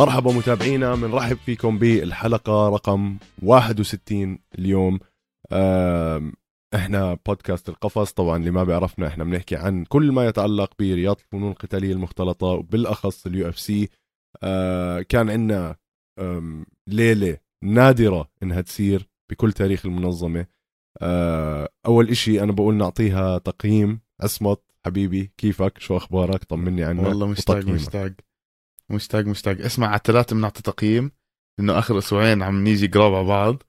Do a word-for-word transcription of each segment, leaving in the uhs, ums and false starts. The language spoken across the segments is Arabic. مرحبا متابعينا، بنرحب فيكم بالحلقة رقم واحد وستين اليوم. احنا بودكاست القفص، طبعا اللي ما بيعرفنا احنا بنحكي عن كل ما يتعلق برياضة الفنون القتالية المختلطة وبالأخص اليو اف سي. كان عنا ليلة نادرة انها تصير بكل تاريخ المنظمة. اول اشي انا بقول نعطيها تقييم. عصمت حبيبي، كيفك؟ شو اخبارك؟ طمني عنك. والله مشتاق مشتاق مشتاق مشتاق اسمع، على الثلاثة بنعطي تقييم لانه اخر اسبوعين عم نيجي قراب على بعض،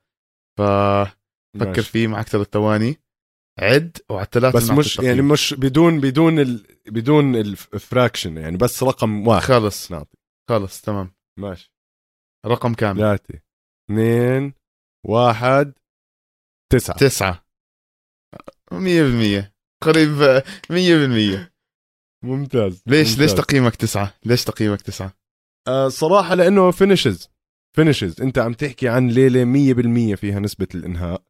ففكر فيه معك ثلاث ثواني عد، وعلى الثلاثة بس مش التقييم. يعني مش بدون بدون ال... بدون الفراكشن، يعني بس رقم واحد خلص نعطي. خلص تمام ماشي. رقم كامل ثلاثة اثنين واحد تسعة تسعة مية بالمية، قريب مية بالمية. ممتاز. ليش ممتاز. ليش تقييمك تسعة؟ ليش تقييمك تسعة؟ أه صراحة لأنه فينيشز فينيشز. أنت عم تحكي عن ليلة مية بالمية فيها نسبة الإنهاء.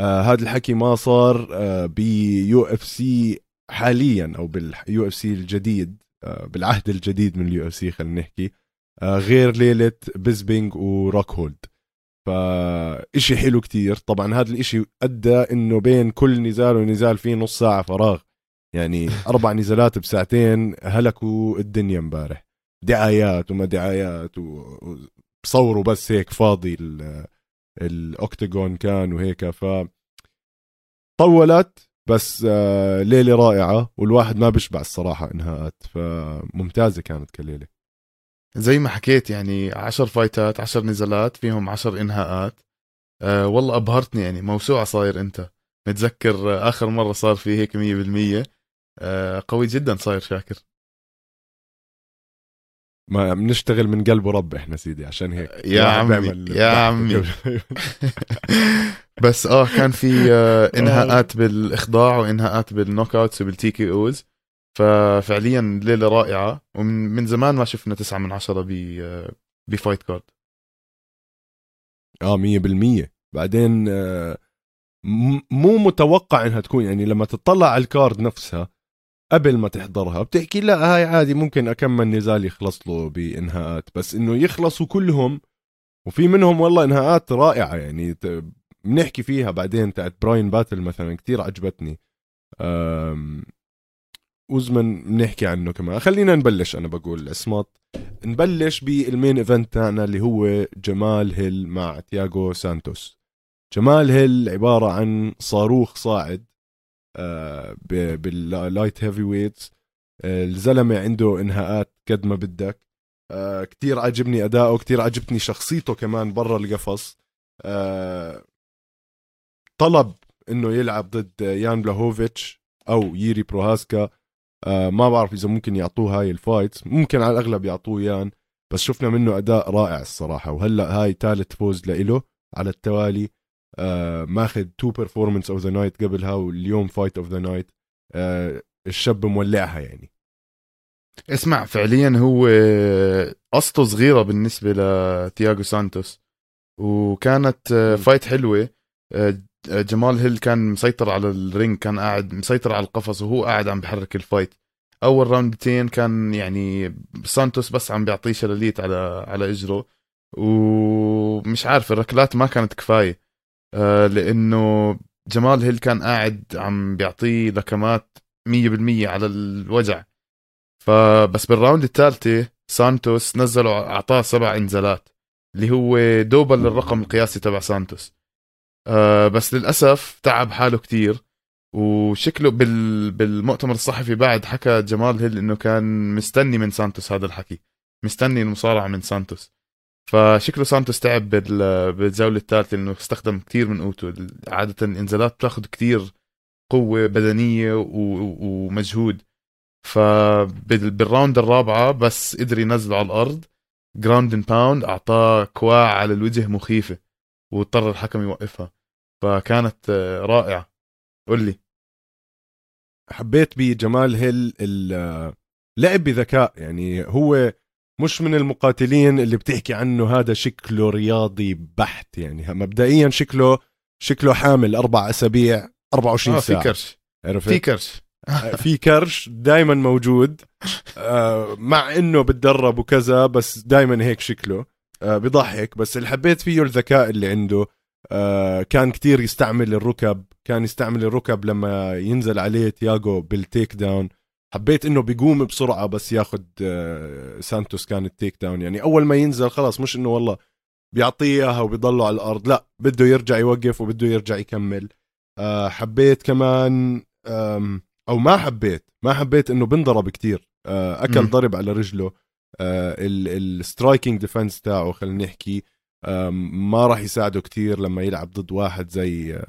أه هذا الحكي ما صار أه بيو اف سي حاليا، أو باليو اف سي الجديد، أه بالعهد الجديد من اليو اف سي خلينا نحكي، أه غير ليلة بيسبينج وروكهولد. فإشي حلو كتير. طبعا هذا الإشي أدى إنه بين كل نزال ونزال فيه نص ساعة فراغ، يعني أربع نزالات بساعتين هلكوا الدنيا امبارح. دعايات وما دعايات، وصوروا بس هيك فاضي الأوكتاغون كان وهيك، فطولت بس ليلة رائعة، والواحد ما بيشبع الصراحة إنهاءات، فممتازة كانت كليلة. زي ما حكيت يعني عشر فايتات، عشر نزلات فيهم عشر انهاءات. أه والله أبهرتني، يعني موسوعة صاير. أنت متذكر آخر مرة صار فيه هيك مية بالمية؟ أه قوي جدا صاير شاكر. ما بنشتغل من قلب ورب إحنا سيدي، عشان هيك يا عمي يا عمي. بس آه كان في آه انهاءات بالإخضاع وانهاءات بالنوكاوتس وبالتيكي أوز، ففعليا ليلة رائعة، ومن زمان ما شفنا تسعة من عشرة بفايت كارد. اه مية بالمية. بعدين مو متوقع انها تكون، يعني لما تطلع على الكارد نفسها قبل ما تحضرها بتحكي لا هاي عادي ممكن اكمل نزال يخلص له بانهاءات، بس انه يخلصوا كلهم، وفي منهم والله انهاءات رائعة يعني بنحكي فيها بعدين. تاعت براين باتل مثلا كتير عجبتني، امم وزمن بنحكي عنه كمان. خلينا نبلش. أنا بقول اسمط نبلش بالمين إيفنت تاعنا اللي هو جمال هيل مع تياغو سانتوس. جمال هيل عبارة عن صاروخ صاعد آه باللايت هيفي ويتس. آه الزلمة عنده إنهاءات قد ما بدك. آه كتير عجبني أداؤه، كتير عجبتني شخصيته كمان برا القفص. آه طلب إنه يلعب ضد يان بلاهوفيتش أو ييري بروهاسكا. آه ما بعرف إذا ممكن يعطوه هاي الفايت، ممكن على الأغلب يعطوه يان، بس شفنا منه أداء رائع الصراحة. وهلأ هاي ثالث فوز لإله على التوالي، آه ماخذ تو performance of the night قبلها، واليوم فايت of the night. آه الشاب مولعها يعني. اسمع فعليا هو قصته صغيرة بالنسبة لتياغو سانتوس، وكانت آه فايت حلوة. آه جمال هيل كان مسيطر على الرينج، كان قاعد مسيطر على القفص، وهو قاعد عم بحرك الفايت. أول راوندتين كان يعني سانتوس بس عم بيعطيه شلاليت على على إجره، ومش عارف الركلات ما كانت كفاية، لأنه جمال هيل كان قاعد عم بيعطيه لكمات مية بالمية على الوجع. فبس بالراوند الثالثة سانتوس نزله، أعطاه سبع انزالات اللي هو دوبل للرقم القياسي تبع سانتوس. أه بس للأسف تعب حاله كتير، وشكله بال... بالمؤتمر الصحفي بعد حكى جمال هيل إنه كان مستني من سانتوس هذا الحكي، مستني المصارعة من سانتوس. فشكله سانتوس تعب بال... بالجولة الثالثة، إنه استخدم كتير من قوته. عادة الإنزالات بتاخد كتير قوة بدنية و... و... ومجهود. فبالراوند الرابعة بس قدر ينزله على الأرض جراوند اند باوند، أعطاه كواع على الوجه مخيفة، واضطر الحكم يوقفها. فكانت رائعة. قل لي حبيت بجمال هيل اللعب بذكاء، يعني هو مش من المقاتلين اللي بتحكي عنه هذا شكله رياضي بحت، يعني مبدئيا شكله شكله حامل أربع أسابيع أربعة وعشرين ساعة، عرفت؟ في كرش في كرش دايما موجود مع انه بتدرب وكذا، بس دايما هيك شكله بضحك. بس اللي حبيت فيه الذكاء اللي عنده، كان كتير يستعمل الركب، كان يستعمل الركب لما ينزل عليه تياغو بالتيك داون. حبيت انه بيقوم بسرعة بس ياخد سانتوس كان التيك داون، يعني اول ما ينزل خلاص، مش انه والله بيعطيه اياها وبيضله على الارض، لا بده يرجع يوقف وبده يرجع يكمل. حبيت كمان او ما حبيت ما حبيت انه بنضرب كتير، اكل م. ضرب على رجله. السترايكينج ديفنس تاعه خلينا نحكي ما راح يساعده كتير لما يلعب ضد واحد زي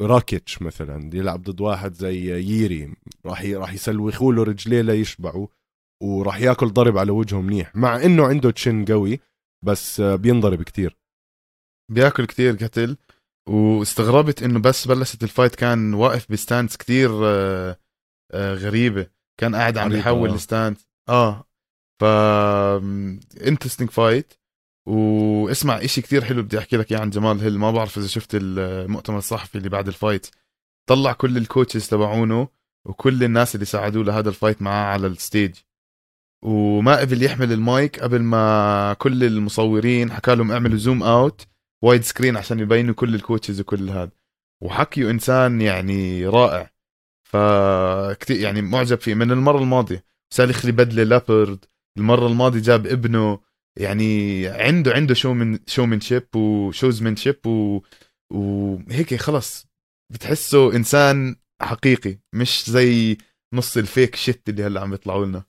راكيتش مثلا، يلعب ضد واحد زي ييري، راح راح يسلوخوا له رجليه ليشبعوا، وراح ياكل ضرب على وجهه منيح، مع انه عنده تشن قوي بس بينضرب كتير، بياكل كتير قتل. واستغربت انه بس بلشت الفايت كان واقف بستانس كتير غريبة، كان قاعد عم يحول الستانس. اه ف انترستينج فايت. واسمع اشي كتير حلو بدي احكي لك اياه عن جمال هيل، ما بعرف اذا شفت المؤتمر الصحفي اللي بعد الفايت، طلع كل الكوتشز تبعونه وكل الناس اللي ساعدوه لهذا الفايت معاه على الستيج، وما قبل يحمل المايك قبل ما كل المصورين حكى لهم اعملوا زوم اوت وايد سكرين عشان يبينوا كل الكوتشز وكل هذا، وحكيه انسان يعني رائع. ف كتير يعني معجب فيه. من المره الماضيه صار يخلي بدله لابرد، المره الماضيه جاب ابنه، يعني عنده عنده شو من شو من شيب وشوز من شيب وهيك، خلص بتحسه انسان حقيقي مش زي نص الفيك شيت اللي هلا عم يطلعوا لنا.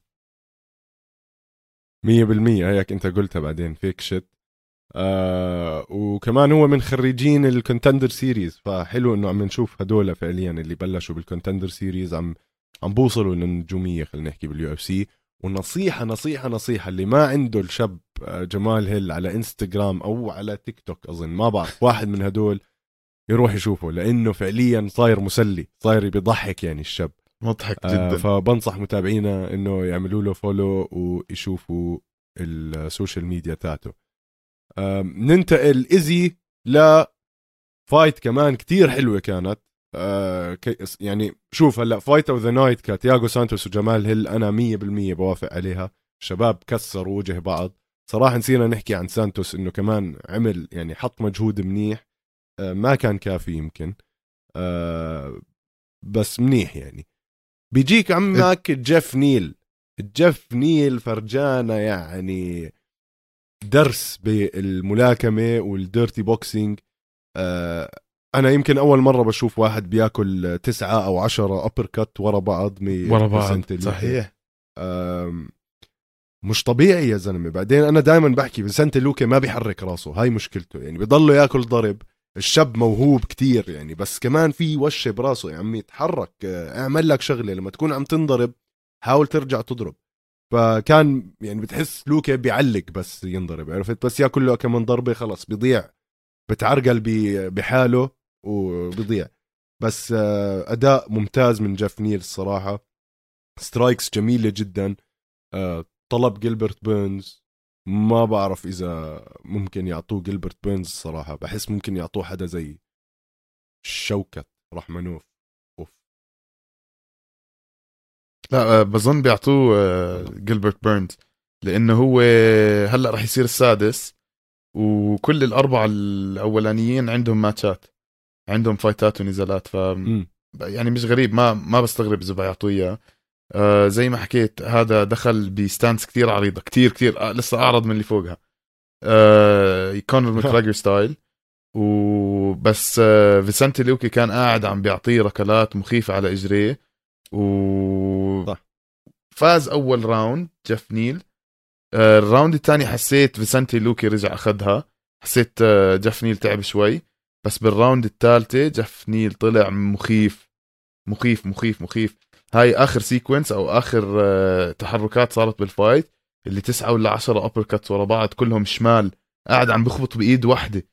مية بالمية هيك انت قلتها بعدين، فيك شيت. آه وكمان هو من خريجين الكونتندر سيريز، فحلو انه عم نشوف هدول فعليا اللي بلشوا بالكونتندر سيريز عم عم بوصلوا للنجوميه خلينا نحكي باليو اف سي. ونصيحة نصيحة نصيحة اللي ما عنده الشاب جمال هيل على انستغرام أو على تيك توك، أظن ما بعرف، واحد من هدول يروح يشوفه، لأنه فعليا صاير مسلي، صاير بيضحك يعني الشاب، مضحك جدا. آه فبنصح متابعينا إنه يعملوا له فولو ويشوفوا السوشيال ميديا تاعته. آه ننتقل إزي لفايت كمان كتير حلوة كانت. آه يعني شوف هلا فايت اوف ذا نايت كتياغو سانتوس وجمال هيل، انا مية بالمية بوافق عليها. شباب كسروا وجه بعض صراحه. نسينا نحكي عن سانتوس انه كمان عمل يعني حط مجهود منيح، آه ما كان كافي يمكن، آه بس منيح يعني. بيجيك عمك جيف نيل، جيف نيل فرجانا يعني درس بالملاكمه والديرتي بوكسينج. آه أنا يمكن أول مرة بشوف واحد بياكل تسعة أو عشرة أبر كات ورا بعض ورا بعض. صحيح، مش طبيعي يا زلمة. بعدين أنا دايما بحكي بسنت لوكي ما بيحرك راسه، هاي مشكلته يعني، بيضله ياكل ضرب. الشاب موهوب كتير يعني، بس كمان في وشة براسه يا عمي، تحرك، اعمل لك شغلة، لما تكون عم تنضرب حاول ترجع تضرب. فكان يعني بتحس لوكي بيعلق بس ينضرب، عرفت، بس ياكل له كمان ضربة خلص بيضيع، بتعرقل بحاله وبيضيع. بس أداء ممتاز من جيف نيل الصراحة، سترايكس جميلة جدا. طلب جيلبرت بيرنز، ما بعرف إذا ممكن يعطوه جيلبرت بيرنز الصراحة، بحس ممكن يعطوه حدا زي شوكت رحمنوف. أوف. لا بظن بيعطوه جيلبرت بيرنز، لأنه هو هلأ رح يصير السادس، وكل الأربعة الأولانيين عندهم ماتشات، عندهم فايتات ونزالات. ف يعني مش غريب، ما ما بستغرب اذا بيعطوه اياه. آه زي ما حكيت، هذا دخل بستانس كتير عريضه، كتير كتير آه لسه اعرض من اللي فوقها، آه كونر ماكراجر ستايل. وبس آه فيسنتي لوكي كان قاعد عم بيعطيه ركلات مخيفه على اجريه، وفاز اول راوند جيف نيل. آه الراوند الثاني حسيت فيسنتي لوكي رجع اخذها، حسيت آه جيف نيل تعب شوي، بس بالراوند الثالثة جيف نيل طلع مخيف مخيف مخيف مخيف. هاي آخر سيكونس أو آخر آه تحركات صارت بالفايت، اللي تسعة ولا عشرة أبر كاتس ورا بعض كلهم شمال، قاعد عم بخبط بإيد واحدة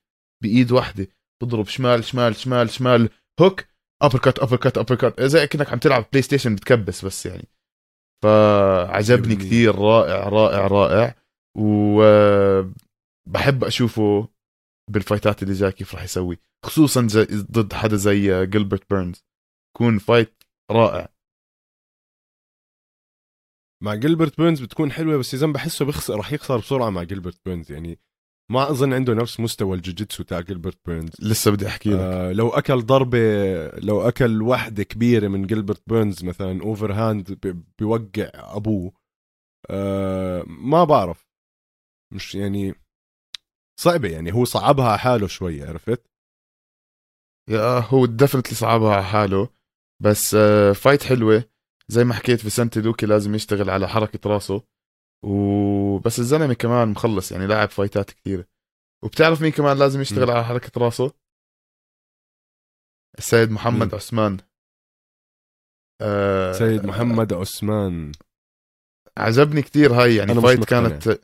بإيد واحدة، بضرب شمال شمال شمال شمال، هوك أبر كات أبر كات أبر كات، زي كأنك عم تلعب بلاي ستيشن بتكبس بس يعني. فعجبني كثير، رائع رائع رائع، وبحب أشوفه بالفايتات اللي جاي كيف راح يسوي، خصوصا ضد حدا زي جيلبرت بيرنز، يكون فايت رائع. مع جيلبرت بيرنز بتكون حلوه، بس اذا بحسه بخسر راح يخسر بسرعه مع جيلبرت بيرنز، يعني ما اظن عنده نفس مستوى الجوجيتسو تاع جيلبرت بيرنز. لسه بدي احكي لك آه لو اكل ضربه، لو اكل واحده كبيره من جيلبرت بيرنز مثلا اوفر هاند بيوقع ابوه. آه ما بعرف، مش يعني صعبه، يعني هو صعبها على حاله شويه، عرفت؟ يا هو الدفلت صعبها على حاله، بس آه فايت حلوه زي ما حكيت. في سنتي دوكي لازم يشتغل على حركه راسه، وبس الزلمه كمان مخلص يعني لاعب فايتات كثيره. وبتعرف مين كمان لازم يشتغل م. على حركه راسه؟ السيد محمد م. عثمان. آه سيد محمد آه عثمان عجبني كتير هاي، يعني الفايت كانت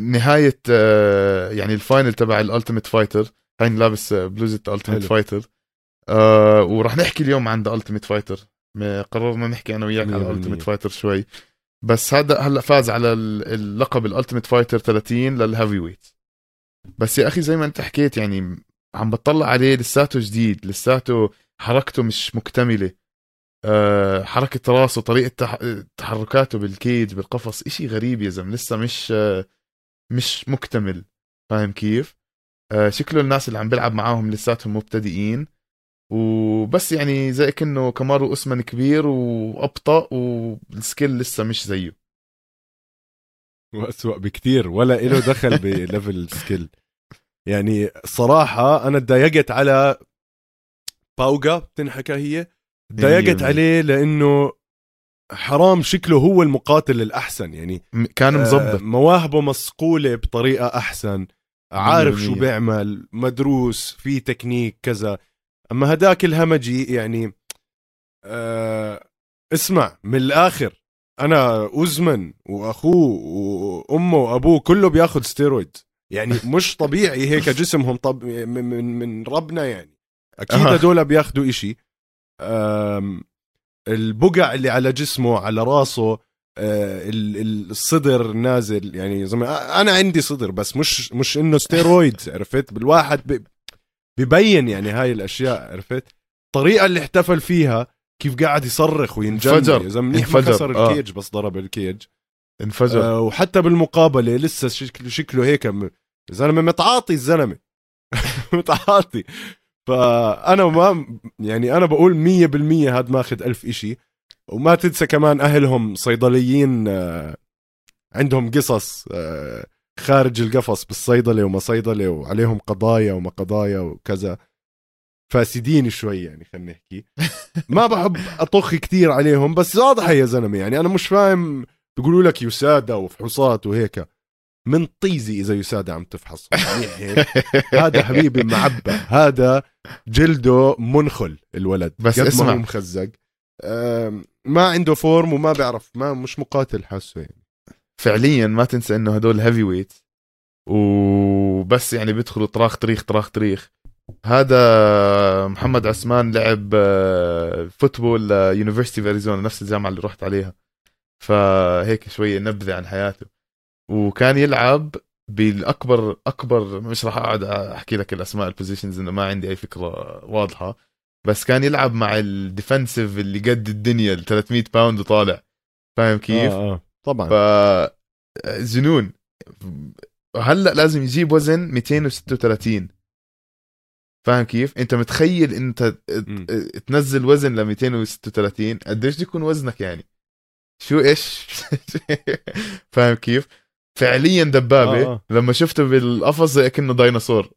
نهايه آه يعني الفاينل تبع الالتيميت فايتر. هاي لابس بلوزه الالتيميت فايتر، آه وراح نحكي اليوم عن الالتيميت فايتر. قررنا نحكي انا وياك على الالتيميت فايتر شوي، بس هذا هلا فاز على اللقب الالتيميت فايتر ثلاثين للهيفي ويت. بس يا اخي زي ما انت حكيت، يعني عم بتطلع عليه لساته جديد، لساته حركته مش مكتمله، أه حركه راسه، طريقه تحركاته بالكيج بالقفص اشي غريب يا زلمه، لسه مش مش مكتمل، فاهم كيف؟ أه شكله الناس اللي عم بيلعب معاهم لساتهم مبتدئين، وبس يعني زي كأنه كمارو أسمن كبير وأبطأ، والسكيل لسه مش زيه، وأسوأ بكتير، ولا إله دخل بليفل السكيل. يعني صراحة أنا اتضايقت على باوغا، بتنحكى هي، اتضايقت عليه لأنه حرام شكله هو المقاتل الأحسن، يعني كان مزبط، مواهبه مسقولة بطريقة أحسن، عارف شو بيعمل، مدروس، في تكنيك كذا. أما هداك الهمجي يعني أه اسمع من الآخر، أنا أزمن وأخوه وأمه وأبوه كله بياخد ستيرويد، يعني مش طبيعي هيك جسمهم، طب من, من, من ربنا يعني أكيد هدول بياخدوا إشي. أه البقع اللي على جسمه، على راسه، أه الصدر نازل، يعني زي ما أنا عندي صدر، بس مش مش إنه ستيرويد، عرفت؟ بالواحد بيبين يعني هاي الأشياء، عرفت؟ الطريقة اللي احتفل فيها، كيف قاعد يصرخ وينجنب، إذا منيح ما كسر الكيج، آه. بس ضرب الكيج انفجر. آه وحتى بالمقابلة لسه شكله, شكله هيك م... زلمة متعاطي، الزلمة متعاطي. فأنا ما يعني أنا بقول مية بالمية هاد ماخد ألف إشي. وما تنسى كمان أهلهم صيدليين، آه عندهم قصص آه خارج القفص بالصيدلة وما صيدلة، وعليهم قضايا وما قضايا وكذا، فاسدين شوي يعني، خلينا نحكي. ما بحب أطخ كتير عليهم، بس واضحة يا زلمة، يعني أنا مش فاهم. بيقولوا لك يسادة وفحوصات وهيك، من طيزي إذا يسادة عم تفحص. هذا حبيبي معبى، هذا جلده منخل الولد، بس اسمع، مخزق، ما عنده فورم وما بيعرف، ما مش مقاتل حاسه يعني. فعليا ما تنسى انه هدول هيفي ويت، وبس يعني بيدخلوا طراخ طريخ طراخ طريخ. هذا محمد عثمان لعب فوتبول يونيفرسيتي في اريزونا، نفس الجامعه اللي رحت عليها، فهيك شويه نبذه عن حياته. وكان يلعب بالاكبر اكبر، مش راح اقعد احكي لك الاسماء البوزيشنز انه ما عندي اي فكره واضحه، بس كان يلعب مع الديفنسيف اللي قد الدنيا، ثلاثمية باوند وطالع، فاهم كيف؟ آه آه. طبعا ف جنون. هلا لازم يجيب وزن مئتين وستة وثلاثين، فاهم كيف؟ انت متخيل انت م. تنزل وزن ل مئتين وستة وثلاثين، قديش يكون وزنك يعني؟ شو ايش؟ فاهم كيف؟ فعليا دبابه. آه. لما شفته بالقفص زي كأنه ديناصور.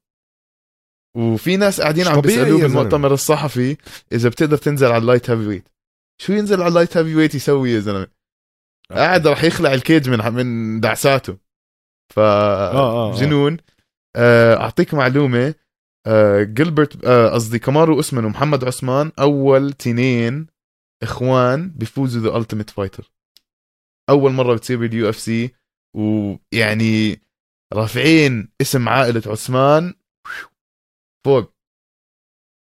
وفي ناس قاعدين عم بيسالوه بالمؤتمر الصحفي اذا بتقدر تنزل على اللايت هيفي ويت. شو ينزل على اللايت هيفي ويت يسوي يا زلمه؟ قاعد راح يخلع الكيج من من دعساته. ف جنون. اعطيك معلومه، جيلبرت قصدي كمارو اسمن ومحمد عثمان اول تنين اخوان بيفوزوا ذا التيميت فايتر، اول مره بتصير باليو اف سي، ويعني رافعين اسم عائله عثمان فوق.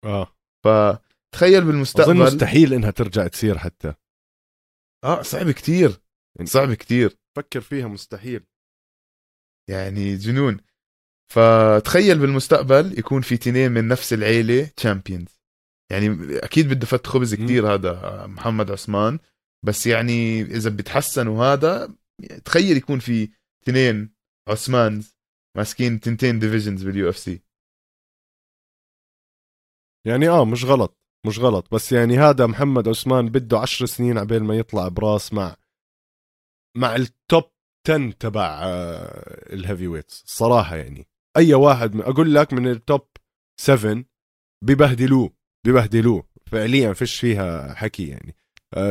اه فتخيل بالمستقبل، مستحيل انها ترجع تصير، حتى اه صعب كتير، صعب كتير، فكر فيها، مستحيل يعني، جنون. فتخيل بالمستقبل يكون في تنين من نفس العيلة تشامبيونز، يعني اكيد بده فت خبز كتير. م. هذا محمد عثمان، بس يعني اذا بتحسن وهذا تخيل يكون في اثنين عثمانز ماسكين تنتين ديفيجنز باليو اف سي يعني اه مش غلط مش غلط. بس يعني هذا محمد عثمان بده عشر سنين عبين ما يطلع براس مع مع التوب عشرة تبع الهيفي ويتس صراحة. يعني اي واحد اقول لك من التوب سبعة ببهدلوه ببهدلوه فعليا فيش فيها حكي. يعني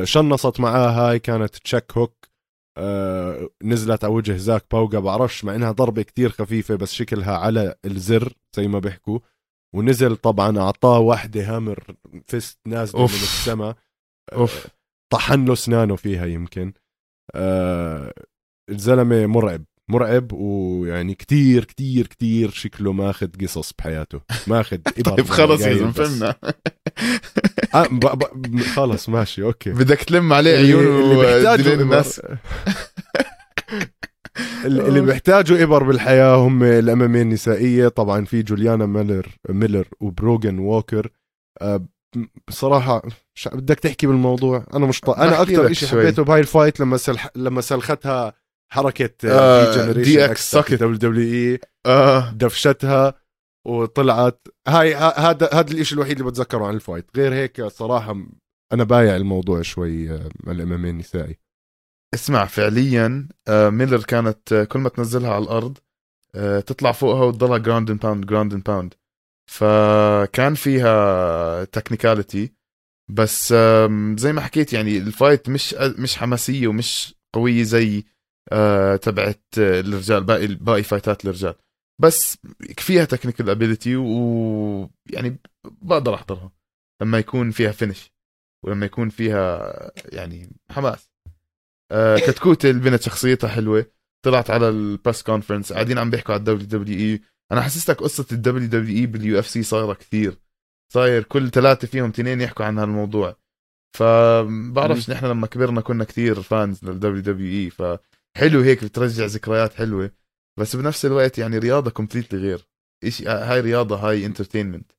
شنصت معاه هاي كانت تشيك هوك نزلت على وجه زاك باوغا بعرفش مع انها ضربة كتير خفيفة بس شكلها على الزر زي ما بيحكوا. ونزل طبعا اعطاه واحدة هامر فيست نازلة من السما طحن له اسنانه فيها يمكن. الزلمة مرعب مرعب ويعني كتير كتير كتير شكله ماخذ قصص بحياته ماخذ إبر. طيب خلص يا فهمنا آه خلص ماشي اوكي بدك تلم عليه عيونه وتدلين الناس. اللي بيحتاجوا إبر بالحياة هم الأمامين النسائية طبعا في جوليانا ميلر ميلر وبروغن ووكر. آه بصراحة مش بدك تحكي بالموضوع أنا مش طا... أنا أكتر إشي حبيته بهاي الفايت لما سلح... لما سلختها حركة آه دي إكس ساكت دبليو دبليو إي آه. دفشتها وطلعت هاي هذا هذا الإشي الوحيد اللي بتذكره عن الفايت. غير هيك صراحة أنا بايع الموضوع شوي الأمامين النسائي. اسمع فعليا ميلر كانت كل ما تنزلها على الأرض تطلع فوقها وتضلها جراوند اند باوند جراوند اند باوند فكان فيها تكنيكاليتي. بس زي ما حكيت يعني الفايت مش مش حماسية ومش قوية زي تبعت الرجال باقي باقي فايتات الرجال بس فيها تكنيكال ابيليتي ويعني بقدر احضرها لما يكون فيها فينش ولما يكون فيها يعني حماس. كتكوت البنت شخصيتها حلوة طلعت على البريس كونفرنس قاعدين عم بيحكوا على الدبليو دبليو اي. انا حسستك قصة الدبليو دبليو اي باليو اف سي صايرة كثير صاير كل ثلاثة فيهم تنين يحكوا عن هالموضوع. فبعرفش نحن لما كبرنا كنا كثير فانز للدبليو دبليو اي فحلو هيك بترجع ذكريات حلوة. بس بنفس الوقت يعني رياضة كومبليتلي غير إشي. هاي رياضة هاي انترتينمنت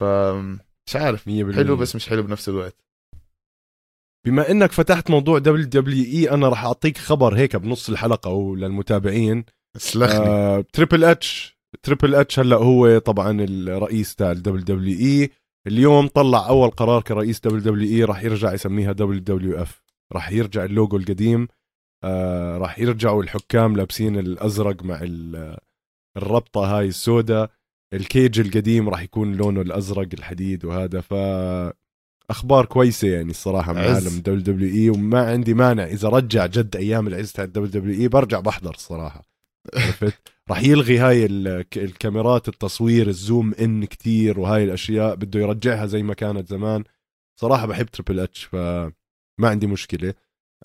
فمش عارف حلو بس مش حلو بنفس الوقت. بما انك فتحت موضوع دبليو دبليو اي انا راح اعطيك خبر هيك بنص الحلقة وللمتابعين. آه، تريبل اتش تريبل اتش هلا هو طبعا الرئيس تاع دبليو دبليو اي اليوم طلع اول قرار كرئيس دبليو دبليو اي راح يرجع يسميها دبليو دبليو اف. راح يرجع اللوجو القديم آه، راح يرجعوا الحكام لابسين الازرق مع الربطة هاي السوداء الكيج القديم راح يكون لونه الازرق الحديد وهذا. ف اخبار كويسه يعني الصراحه مع عالم دبليو دبليو اي وما عندي مانع اذا رجع جد ايام العز تاع الدبليو دبليو اي برجع بحضر الصراحه. عرفت راح يلغي هاي الكاميرات التصوير الزوم ان كتير وهاي الاشياء بده يرجعها زي ما كانت زمان. صراحه بحب تريبل اتش فما عندي مشكله.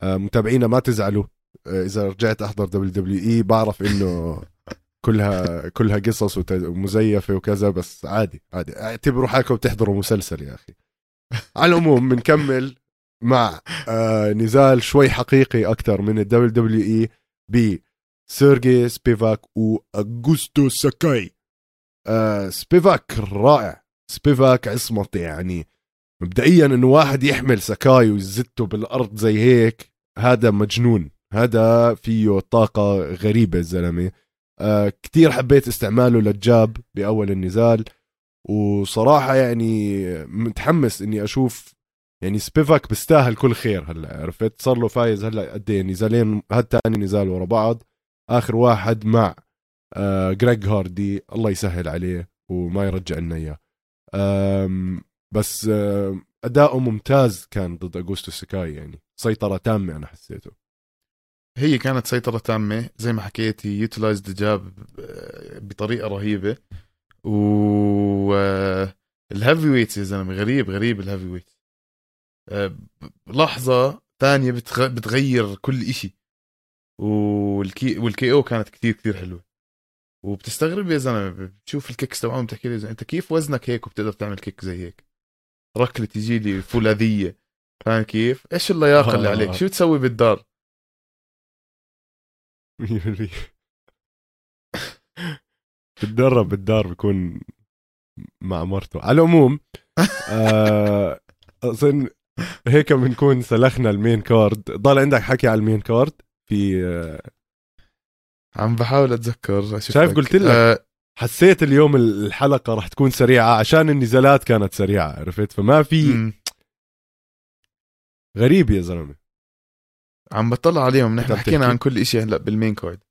متابعينا ما تزعلوا اذا رجعت احضر دبليو دبليو اي بعرف انه كلها كلها قصص ومزيفه وكذا بس عادي عادي اعتبروا حالكم بتحضروا مسلسل يا اخي. على العموم بنكمل مع آه نزال شوي حقيقي أكتر من ال دبليو دبليو إي بسيرجي سبيفاك وأغوستو ساكاي. آه سبيفاك رائع سبيفاك عصمتي يعني مبدئيا إنه واحد يحمل ساكاي ويزته بالأرض زي هيك هذا مجنون هذا فيه طاقة غريبة الزلمة. آه كتير حبيت استعماله للجاب بأول النزال وصراحة يعني متحمس اني اشوف يعني سبيفاك بستاهل كل خير. هلا عرفت صار له فايز هلا قد ايه نزالين هالتاني نزال ورا بعض اخر واحد مع آه جريج هاردي الله يسهل عليه وما يرجع لنا اياه. بس آه اداؤه ممتاز كان ضد أغوستو ساكاي يعني سيطرة تامة. انا حسيته هي كانت سيطرة تامة زي ما حكيت يوتيلايزد جاب بطريقة رهيبة. و الهيفي ويتس يا زلمه غريب غريب الهيفي ويتس لحظه ثانيه بتغير كل إشي. والكي والكي او كانت كتير كتير حلوه وبتستغرب يا زلمه بتشوف الكيكس تبعهم بتحكي لي انت كيف وزنك هيك وبتقدر تعمل كيك زي هيك ركله تجي لي فولاذيه فاهم كيف ايش اللياقه اللي عليك شو تسوي بالدار. بتدرب بالدار بيكون مع مرته. على العموم اظن هيك بنكون سلخنا المين كارد. ضل عندك حكي على المين كارد؟ في عم بحاول اتذكر. شايف قلت لك أه... حسيت اليوم الحلقة رح تكون سريعة عشان النزالات كانت سريعة، عرفت؟ فما في م. غريب يا زلمة. عم بطلع عليهم. نحن حكينا عن كل اشي هلا بالمين كارد،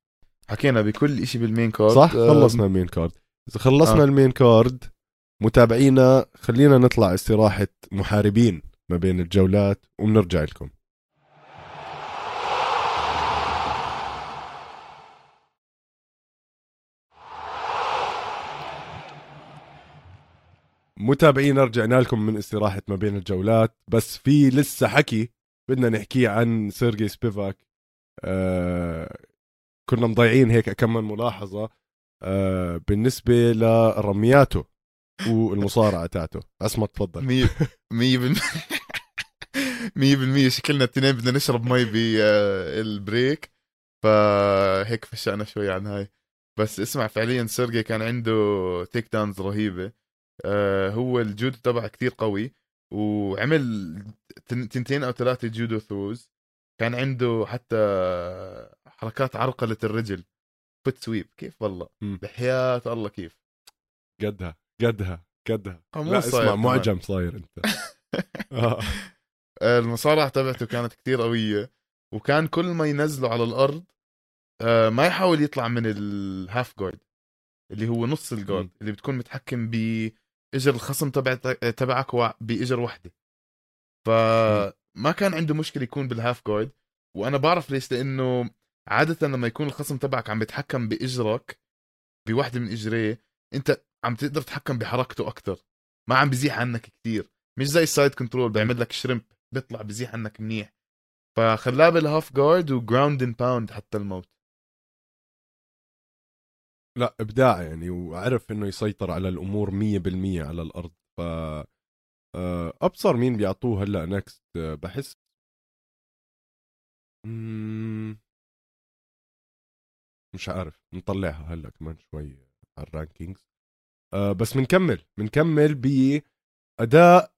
حكينا بكل اشي بالمين كارد صح. أه... خلصنا المين كارد. اذا خلصنا آه. المين كارد متابعينا، خلينا نطلع استراحة محاربين ما بين الجولات وبنرجع لكم. متابعين رجعنا لكم من استراحة ما بين الجولات، بس في لسه حكي بدنا نحكيه عن سيرجي سبيفاك. آه كنا مضيعين هيك أكمل ملاحظة آه بالنسبة لرمياته والمصارعة تاعته. اسمع تفضل. مية مية بالمية مية بالمية شكلنا التنين بدنا نشرب مي بالبريك، فهيك فشعنا شوي عن هاي. بس اسمع، فعليا سيرجي كان عنده تيك داونز رهيبة. هو الجودو تبعه كتير قوي، وعمل تنتين أو ثلاثة جودو ثروز. كان عنده حتى حركات عرقلة الرجل، فوت سويب. كيف والله بحياة الله كيف قدها قدها قدها. لا اسمع، معجم صاير انت. آه. المصارعة تبعته كانت كتير قوية، وكان كل ما ينزله على الأرض ما يحاول يطلع من الهاف جارد اللي هو نص الجارد، اللي بتكون متحكم بإجر الخصم تبع تبعك بإجر واحدة. فما كان عنده مشكلة يكون بالهاف جارد، وأنا بعرف ليش، لأنه عادة لما يكون الخصم تبعك عم بيتحكم بإجرك بواحدة من إجريه، أنت عم تقدر تتحكم بحركته أكتر، ما عم بزيح عنك كتير، مش زي السايد كنترول بيعمل لك شريمب بيطلع بزيح عنك منيح. فخلاه بالهاف جارد وجراوند اند باوند حتى الموت. لا إبداع يعني، وعرف إنه يسيطر على الأمور مية بالمية على الأرض. فأبصر مين بيعطوه هلأ نكست. بحس مش عارف، نطلعها هلأ كمان شوي على الرانكينجز. بس منكمل منكمل بأداء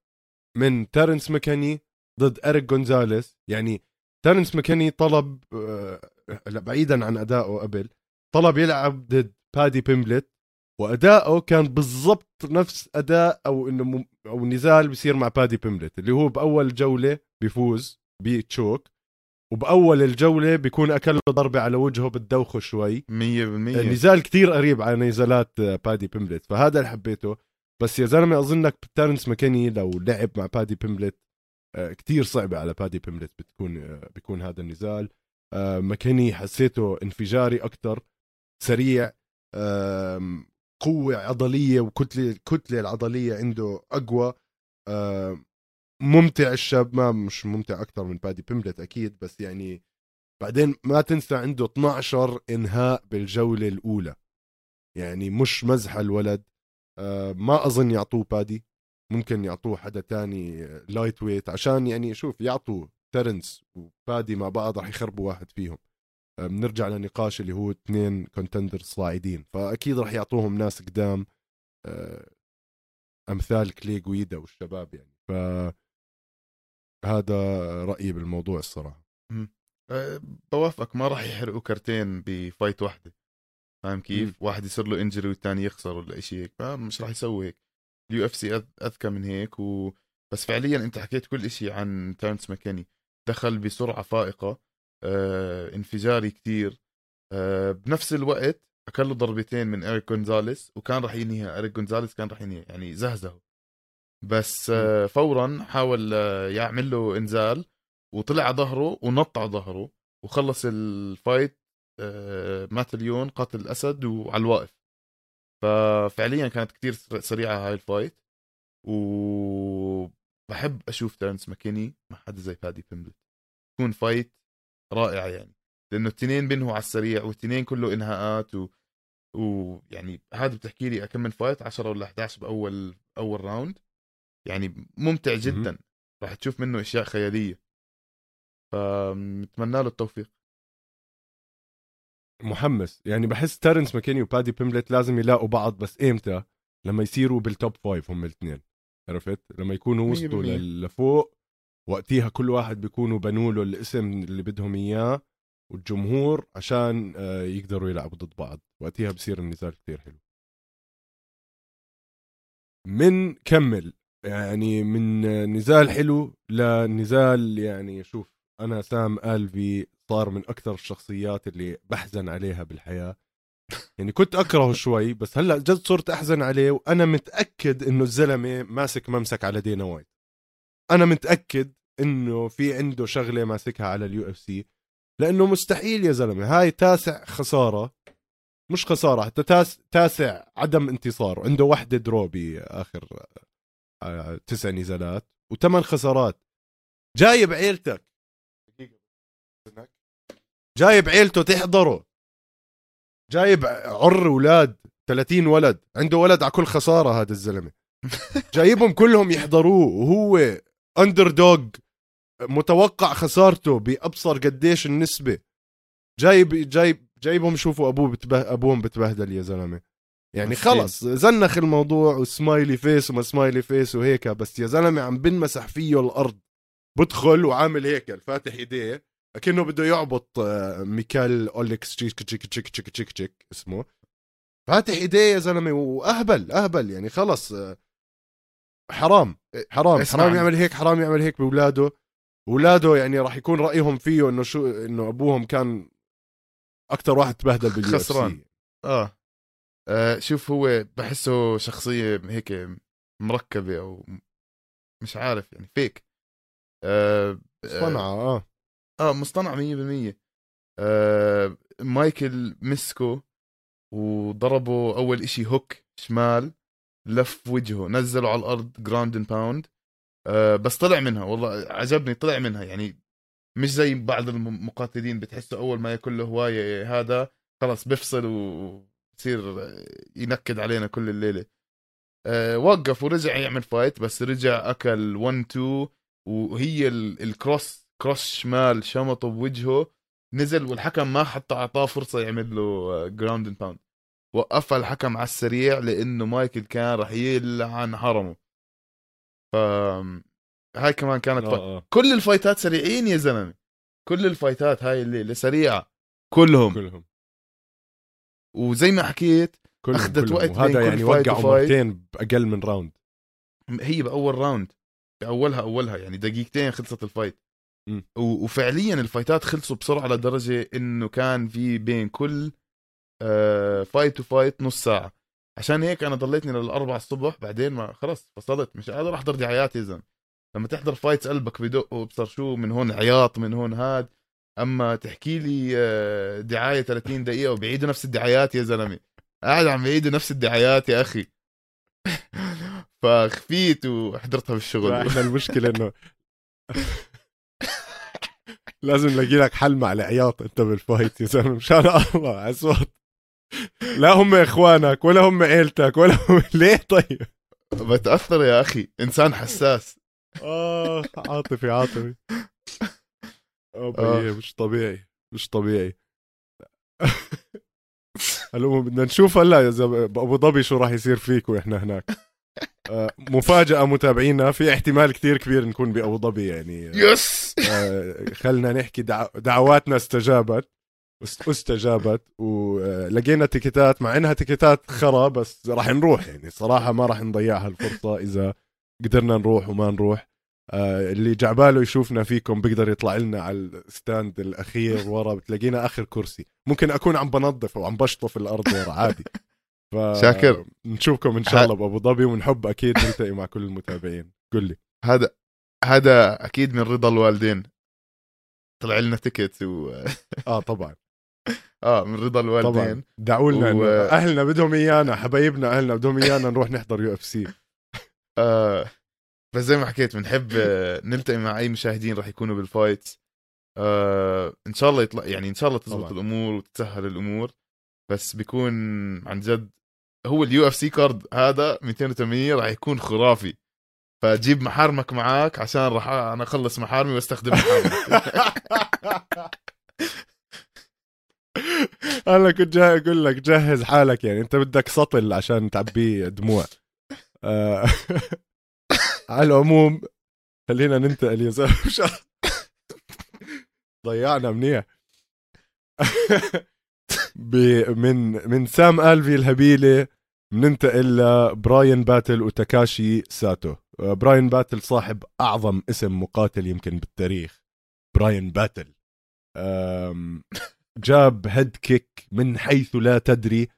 من تيرنس مكاني ضد إريك غونزاليز. يعني تيرنس مكاني طلب، بعيدا عن أدائه قبل، طلب يلعب ضد بادي بيمبلت، وأداؤه كان بالضبط نفس أداء أو إنه مم... أو نزال بيصير مع بادي بيمبلت، اللي هو بأول جولة بيفوز بتشوك، وبأول الجولة بيكون أكله ضربة على وجهه بتدوخه شوي. مية بالمية نزال كتير قريب على نزالات بادي بيمبلت، فهذا اللي حبيته. بس يا زلمة أظنك تيرنس مكاني لو لعب مع بادي بيمبلت كتير صعبة على بادي بيمبلت بتكون بيكون هذا النزال. مكاني حسيته انفجاري أكتر، سريع، قوة عضلية، وكتلة الكتلة العضلية عنده أقوى. ممتع الشاب، ما مش ممتع أكتر من بادي بيمبلت أكيد، بس يعني بعدين ما تنسى عنده اثناعشر إنهاء بالجولة الأولى، يعني مش مزح الولد. ما أظن يعطوه بادي، ممكن يعطوه حدا تاني لايت ويت، عشان يعني شوف يعطوه تيرنس وبادي مع بعض رح يخربوا واحد فيهم. بنرجع لنقاش اللي هو اثنين كونتندر صاعدين، فأكيد رح يعطوهم ناس قدام أمثال كلي جويدا والشباب يعني. فهذا رأيي بالموضوع الصراحة. أه بوافقك، ما رح يحرقوا كرتين بفايت واحدة، فاهم كيف؟ م. واحد يصير له انجري والتاني يخسر ولا شيء هيك، مش رح يسوي هيك. اليو اف سي أذكى من هيك. و... بس فعليا أنت حكيت كل شيء عن تيرنس مكاني. دخل بسرعة فائقة، آه، انفجاري كتير، آه، بنفس الوقت أكله ضربتين من إريك غونزاليز، وكان رح ينهيها إريك غونزاليز، كان رح ينهيها يعني زهزه. بس آه، فورا حاول آه، يعمل له إنزال، وطلع ظهره ونط على ظهره، وخلص الفايت. آه، مات اليون قاتل الأسد وعلى الواقف. ففعليا كانت كتير سريعة هاي الفايت، وبحب أشوف تيرنس مكيني مع حد زي بادي بيمبلت، تكون فايت رائع يعني، لأنه التنين بينهوا على السريع، والتنين كله إنهاءات. و... ويعني هذا بتحكي لي أكمل فايت عشرة ولا إحدى عشر بأول أول راوند، يعني ممتع جدا. م- راح تشوف منه أشياء خيالية، فمتمنى له التوفيق. محمس يعني، بحس تيرنس مكيني وبادي بيمبلت لازم يلاقوا بعض، بس إمتى؟ لما يصيروا بالتوب فايف هم الاثنين، عرفت؟ لما يكونوا وصلوا لفوق وقتيها كل واحد بيكونوا بنوا له الاسم اللي بدهم اياه والجمهور عشان يقدروا يلعبوا ضد بعض. وقتيها بصير النزال كتير حلو. من كمل يعني من نزال حلو لنزال يعني شوف، أنا سام ألفي صار من أكثر الشخصيات اللي بحزن عليها بالحياة. يعني كنت أكرهه شوي بس هلأ جد صرت أحزن عليه، وأنا متأكد إنه الزلمة ماسك ممسك على دينا وايت. أنا متأكد إنه في عنده شغلة ماسكها على اليو اف سي، لأنه مستحيل يا زلمة، هاي تاسع خسارة، مش خسارة حتى، تاس تاسع عدم انتصار. عنده واحدة دروبي آخر تسع نزالات وثمان خسارات. جايب عيلتك، جايب عيلته تحضره، جايب عر ولاد ثلاثين ولد، عنده ولد على كل خسارة هذا الزلمة. جايبهم كلهم يحضروه وهو أندر دوغ متوقع خسارته بأبصر قديش النسبة. جايب جايب جايبهم شوفوا أبوه بتبه... أبوهم بتبهدل يا زلمة. يعني خلص زنخ الموضوع وسمايلي فيس وما سمايلي فيس وهيك، بس يا زلمة عم بنمسح فيه الأرض. بدخل وعامل هيك الفاتح إيديه كأنه بده يعبط ميكال أوليكس تشيك تشيك تشيك تشيك تشيك تشيك اسمه، فاتح إيديه يا زلمة وأهبل أهبل. يعني خلص حرام حرام حرام يعمل هيك، حرام يعمل هيك بأولاده. أولاده يعني راح يكون رأيهم فيه إنه شو، إنه أبوهم كان أكتر واحد تبهدل باليو اف سي. آه. آه شوف، هو بحسه شخصية هيك مركبة أو مش عارف، يعني فيك آه صنعة آه اه مصطنع مية بالمية. آه مايكل مسكو وضربه اول اشي هوك شمال، لف وجهه، نزله على الارض جراوند اند باوند. آه بس طلع منها، والله عجبني طلع منها. يعني مش زي بعض المقاتلين بتحسه اول ما ياكل له هواية هذا خلاص بفصل وبصير ينكد علينا كل الليلة. آه وقف ورجع يعمل فايت، بس رجع اكل واحد اثنين، وهي الكروس كروس شمال شمطه بوجهه، نزل والحكم ما حتى اعطاه فرصه يعمل له جراوند اند باوند، وقفها الحكم على السريع لانه مايكل كان راح يلعن هرمه. ف هاي كمان كانت آه آه. كل الفايتات سريعين يا زلمه، كل الفايتات هاي اللي سريعه كلهم كلهم، وزي ما حكيت كلهم اخذت وقت بين كل يعني فايت وفايت، باقل من راوند. هي باول راوند باولها اولها يعني دقيقتين خلصت الفايت. وفعليا الفايتات خلصوا بسرعة لدرجة انه كان في بين كل فايت وفايت نص ساعة. عشان هيك انا ضليتني للأربعة الصبح، بعدين ما خلص فصلت، مش قادر احضر دعايات. اذا لما تحضر فايتس قلبك بدق وبصر شو، من هون عياط من هون هاد. اما تحكي لي دعاية ثلاثين دقيقة وبيعيدوا نفس الدعايات يا زلمي، قاعد عم بيعيدوا نفس الدعايات يا اخي. فخفيت وحضرتها بالشغل. احنا المشكلة انه لازم نلاقي لك حل مع العياط انت بالفايت يا زلمه، مشان الله عسوات. لا هم اخوانك ولا هم عيلتك ولا هم... ليه طيب بتاثر يا اخي؟ انسان حساس. اه عاطفي عاطفي اه مش طبيعي مش طبيعي. هلا بدنا نشوف هلا يا زلمه بابو ظبي شو راح يصير فيك واحنا هناك. آه مفاجأة متابعينا، في احتمال كتير كبير نكون بأبو ظبي. يعني يس آه خلنا نحكي دع... دعواتنا استجابت استجابت ولقينا تيكتات، مع انها تيكتات خرا بس راح نروح. يعني صراحة ما راح نضيعها الفرصة اذا قدرنا نروح وما نروح. آه اللي جعباله يشوفنا فيكم بيقدر يطلع لنا على الستاند الاخير ورا، بتلاقينا اخر كرسي. ممكن اكون عم بنظف او عم بشطف الارض ورا عادي. شاكر، نشوفكم ان شاء الله بأبو ظبي، ونحب اكيد نلتقي مع كل المتابعين. قل لي هذا هذا اكيد من رضا الوالدين، طلع لنا تيكت و اه طبعا اه من رضا الوالدين. دعوا لنا و... اهلنا بدهم ايانا، حبايبنا اهلنا بدهم ايانا نروح نحضر يو اف سي. آه بس زي ما حكيت بنحب نلتقي مع اي مشاهدين راح يكونوا بالفايت. آه ان شاء الله يطلع، يعني ان شاء الله تزبط الامور وتتسهل الامور. بس بيكون عن جد هو اليو اف سي كارد هذا مئتين وثمانين راح يكون خرافي. فجيب محارمك معاك عشان راح انا اخلص محارمي واستخدم محارمك. انا كنت جاي اقول لك جهز حالك، يعني انت بدك سطل عشان تعبي دموع. على العموم خلينا ننتقل يا زلمه. ضيعنا منيح. من من سام ألفي الهبيله بننتقل لبراين باتل وتاكاشي ساتو. براين باتل صاحب اعظم اسم مقاتل يمكن بالتاريخ. براين باتل جاب هيد كيك من حيث لا تدري،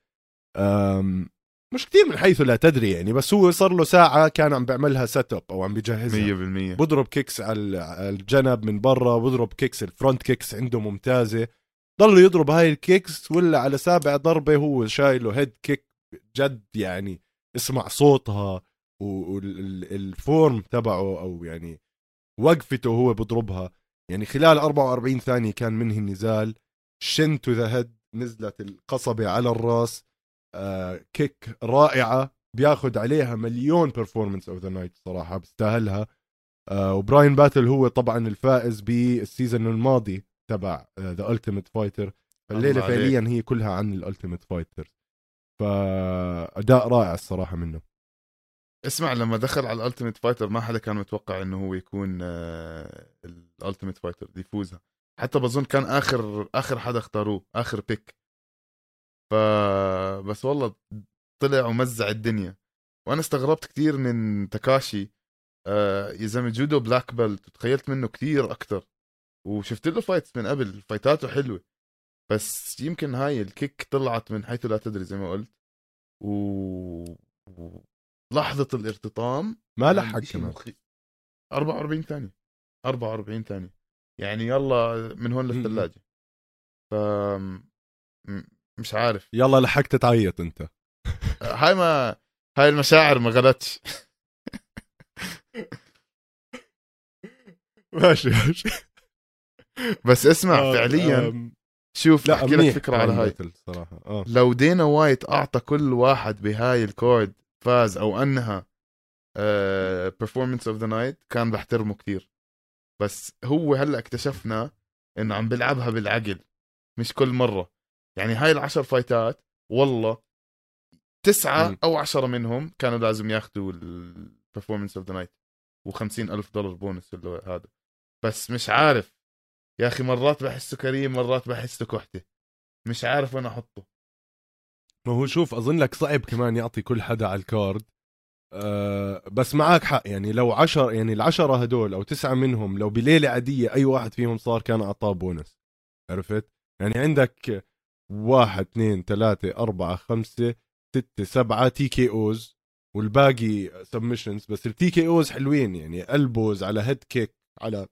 مش كتير من حيث لا تدري يعني، بس هو صار له ساعة كان عم بعملها سيت اب أو عم بيجهزها مية بالمية. بضرب كيكس على الجنب من برا، بضرب كيكس الفرونت كيكس عنده ممتازة، ضل يضرب هاي الكيكس، ولا على سابع ضربة هو شايله هيد كيك جد يعني. اسمع صوتها والفورم تبعه أو يعني وقفته هو بضربها يعني. خلال أربعة وأربعين ثانية كان منهي النزال. شن تو ذا هيد، نزلت القصبة على الراس. آه، كيك رائعة بياخد عليها مليون performance of the night صراحة، بستاهلها. آه، وبراين باتل هو طبعا الفائز بالسيزن الماضي تبع آه، The Ultimate Fighter. الليلة فعليا هي كلها عن ال Ultimate Fighter، فأداء رائع الصراحة منه. اسمع، لما دخل على ال Ultimate Fighter ما حدا كان متوقع انه هو يكون آه، ال Ultimate Fighter دي يفوزها، حتى بظن كان آخر آخر حدا اختاروه آخر بيك. فبس والله طلع ومزع الدنيا. وانا استغربت كتير من تاكاشي، آه يزم جودو بلاك بيلت، تخيلت منه كتير اكتر، وشفت له فايتس من قبل، فايتاته حلوة، بس يمكن هاي الكيك طلعت من حيث لا تدري زي ما قلت، ولحظة و... الارتطام ما لحق كمان. أربعة وأربعين ثانية، أربعة وأربعين ثانية يعني، يلا من هون للثلاجة. ف مش عارف، يلا لحقت تعيط انت. هاي ما هاي المشاعر ما غلطش. ماشي ماشي. بس اسمع فعليا، شوف احكي لك فكرة على هاي صراحة. لو دينا وايت اعطى كل واحد بهاي الكورد فاز او انها أه performance of the night كان بحترمه كتير، بس هو هلأ اكتشفنا انه عم بلعبها بالعقل، مش كل مرة يعني. هاي العشر فايتات والله تسعة م. أو عشرة منهم كانوا لازم ياخدوا ال performance of the night وخمسين ألف دولار بونس اللي هذا. بس مش عارف يا أخي، مرات بحسه كريم، مرات بحسه كحتة، مش عارف وين أحطه. ما هو شوف، أظن لك صعب كمان يعطي كل حدا على الكارد. أه بس معاك حق يعني، لو عشر يعني العشرة هدول أو تسعة منهم لو بليلة عادية أي واحد فيهم صار كان أعطاه بونس، عرفت يعني. عندك واحد اثنين ثلاثة أربعة خمسة ستة سبعة تي كي أوز، والباقي سبمشنز. بس التي كي أوز حلوين يعني، ألبوز على هيد كيك على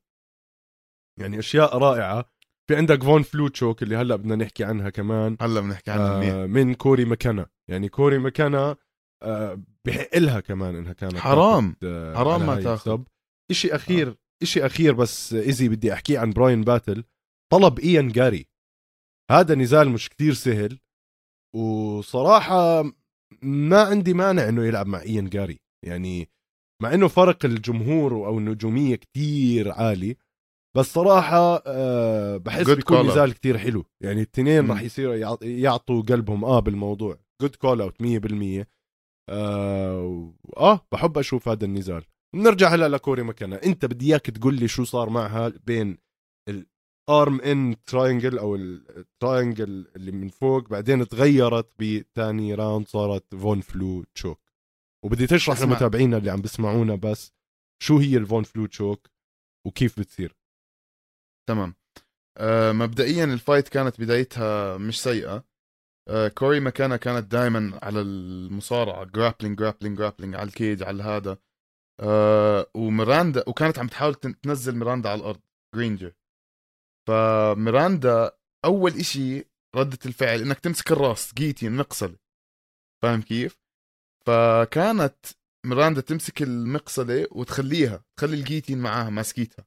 يعني أشياء رائعة. في عندك فون فلوتشوك اللي هلأ بدنا نحكي عنها كمان، هلأ بنحكي عنها آه من كوري مكانا. يعني كوري مكانا آه بحق لها كمان إنها كانت حرام آه حرام ما تاخذ. إشي أخير آه. إشي أخير بس إزي بدي أحكي عن براين باتل. طلب إيان جاري، هذا نزال مش كتير سهل، وصراحة ما عندي مانع انه يلعب مع إيان جاري يعني، مع انه فرق الجمهور او النجومية كتير عالي، بس صراحة أه بحس بيكون نزال كتير حلو يعني. التنين رح يصير يعطوا قلبهم اه بالموضوع. good call out مية بالمية. اه, آه بحب اشوف هذا النزال. نرجع هلا لكوري مكانها. انت بدي اياك تقول لي شو صار معها بين ال ارم ان تراينجل او التراينجل اللي من فوق، بعدين تغيرت بتاني راوند صارت فون فلو تشوك. وبدي تشرح لمتابعينا اللي عم بسمعونا بس شو هي الفون فلو تشوك وكيف بتصير. تمام. آه مبدئيا الفايت كانت بدايتها مش سيئة. آه كوري مكانها كانت دائما على المصارعة، جرابلينج جرابلينج جرابلينج على الكيج على هذا. آه وميراندا، وكانت عم تحاول تنزل ميراندا على الأرض جرينجر. فميراندا أول إشي ردة الفعل إنك تمسك الراس، جيتي المقصلة، فاهم كيف؟ فكانت ميراندا تمسك المقصلة وتخليها، تخلي الجيتين معاها ماسكيتها.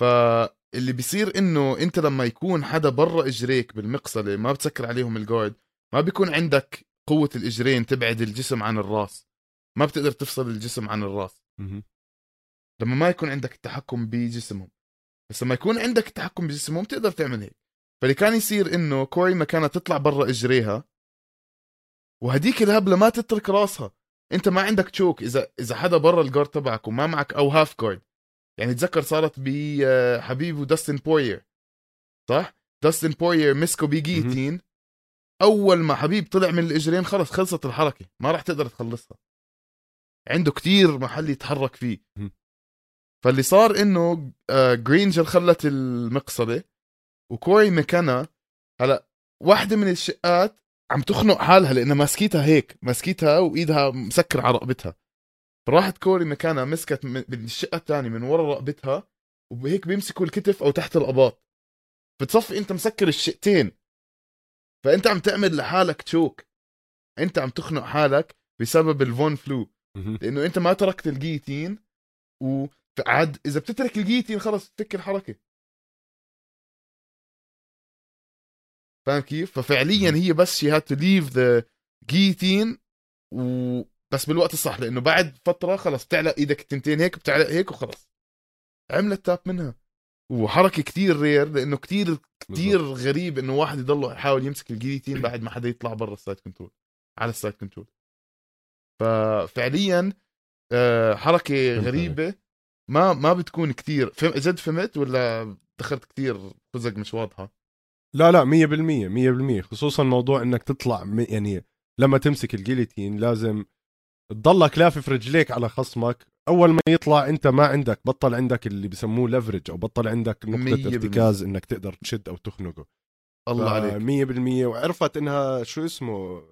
فاللي بيصير إنه أنت لما يكون حدا برا إجريك بالمقصلة ما بتسكر عليهم الجارد، ما بيكون عندك قوة الإجرين تبعد الجسم عن الراس، ما بتقدر تفصل الجسم عن الراس لما ما يكون عندك التحكم بجسمهم. بس لما يكون عندك التحكم بجسمهم تقدر تعمل هيك. فاللي كان يصير انه كوري ما كانت تطلع برا اجريها، وهديك الهبله ما تترك راسها. انت ما عندك تشوك اذا اذا حدا برا الجارد تبعك وما معك او هاف جارد، يعني تذكر صارت بحبيب وداستن بوير صح؟ داستن بوير مسكو بجيتين، أول ما حبيب طلع من الإجرين خلص خلصت الحركة، ما راح تقدر تخلصها، عنده كتير محل يتحرك فيه. فاللي صار إنه جرينجر خلت المقصدة وكوري مكانا هلأ واحدة من الشقات عم تخنق حالها لأنها ماسكيتها هيك، ماسكيتها وإيدها مسكر على رقبتها، راحت كوري مكانها مسكت من الشقة الثانية من ورا رقبتها وهيك بيمسكوا الكتف أو تحت الأباط، بتصفي أنت مسكر الشقتين، فأنت عم تعمل لحالك تشوك، أنت عم تخنق حالك بسبب الفون فلو لأنه أنت ما تركت الجيتين، وعاد إذا بتترك الجيتين خلص تفك الحركة، فاهم كيف؟ ففعليا هي بس she had to leave the guillotine و بس بالوقت الصح، لأنه بعد فترة خلص بتعلق إيدك التنتين هيك، بتعلق هيك وخلص، عملت تاب منها، وحركة كتير رير لأنه كتير كتير غريب إنه واحد يضل يحاول يمسك الجيليتين بعد ما حدا يطلع برا السايد كنترول على السايد كنترول. ففعليا حركة غريبة ما ما بتكون كتير. جد فهمت ولا دخلت كتير خزق مش واضحة؟ لا لا مية بالمية مية بالمية، خصوصا موضوع إنك تطلع يعني لما تمسك الجيليتين لازم تضلك لافف رجليك على خصمك، أول ما يطلع أنت ما عندك، بطل عندك اللي بيسموه لافرج أو بطل عندك نقطة ارتكاز إنك تقدر تشد أو تخنقه. الله عليك مية بالمية. وعرفت إنها شو اسمه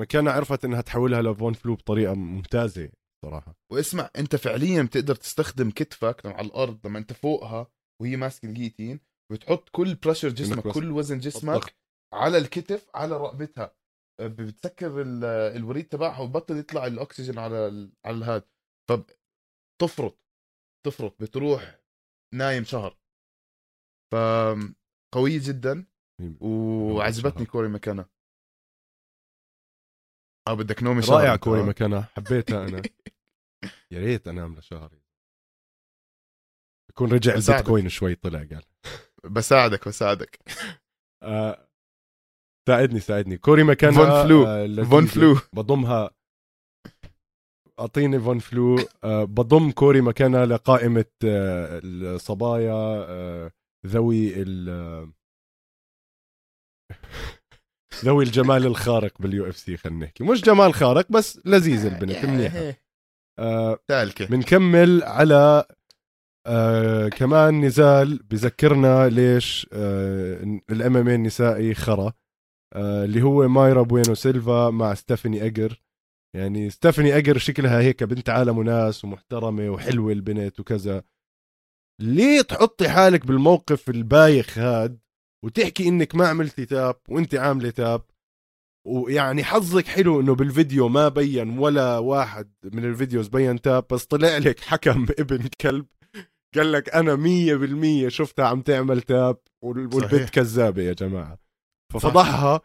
مكانها، عرفت إنها تحولها لفون فلو بطريقة ممتازة صراحة. واسمع أنت فعليا بتقدر تستخدم كتفك على الأرض لما أنت فوقها وهي ماسك الجيتين، وتحط كل بريشر جسمك كل وزن جسمك أطلق على الكتف على رقبتها، بتسكر الوريد تبعها وبطل يطلع الاكسجين على على الهاد، فبتفرط تفرط بتروح نايم شهر. فقوية جدا وعجبتني كوري مكانها. اه بدك نومي شهر رائع كوري مكانها، حبيتها انا. يا ريت انام لشهر يكون رجع البيتكوين شوي طلع، قال بساعدك بساعدك. آه ساعدني ساعدني كوري مكانها فون فلو آه فون فلو بضمها، اعطيني فون فلو آه بضم كوري مكانها لقائمه آه الصبايا آه ذوي ال ذوي الجمال الخارق باليو اف سي. خلينا نحكي مش جمال خارق بس لذيذ البنت منيحه. آه بنكمل على آه كمان نزال بذكرنا ليش آه الام ام اي النسائي خرا، اللي هو مايرا بوينو سيلفا مع ستيفاني إيجر. يعني ستيفاني إيجر شكلها هيك بنت عالم وناس ومحترمة وحلوة البنت وكذا، ليه تحطي حالك بالموقف البايخ هاد وتحكي انك ما عملتي تاب وانت عاملة تاب؟ ويعني حظك حلو انه بالفيديو ما بين ولا واحد من الفيديوز بين تاب، بس طلع لك حكم ابن كلب قال لك انا مية بالمية شفتها عم تعمل تاب والبنت كذابة يا جماعة، ففضحها.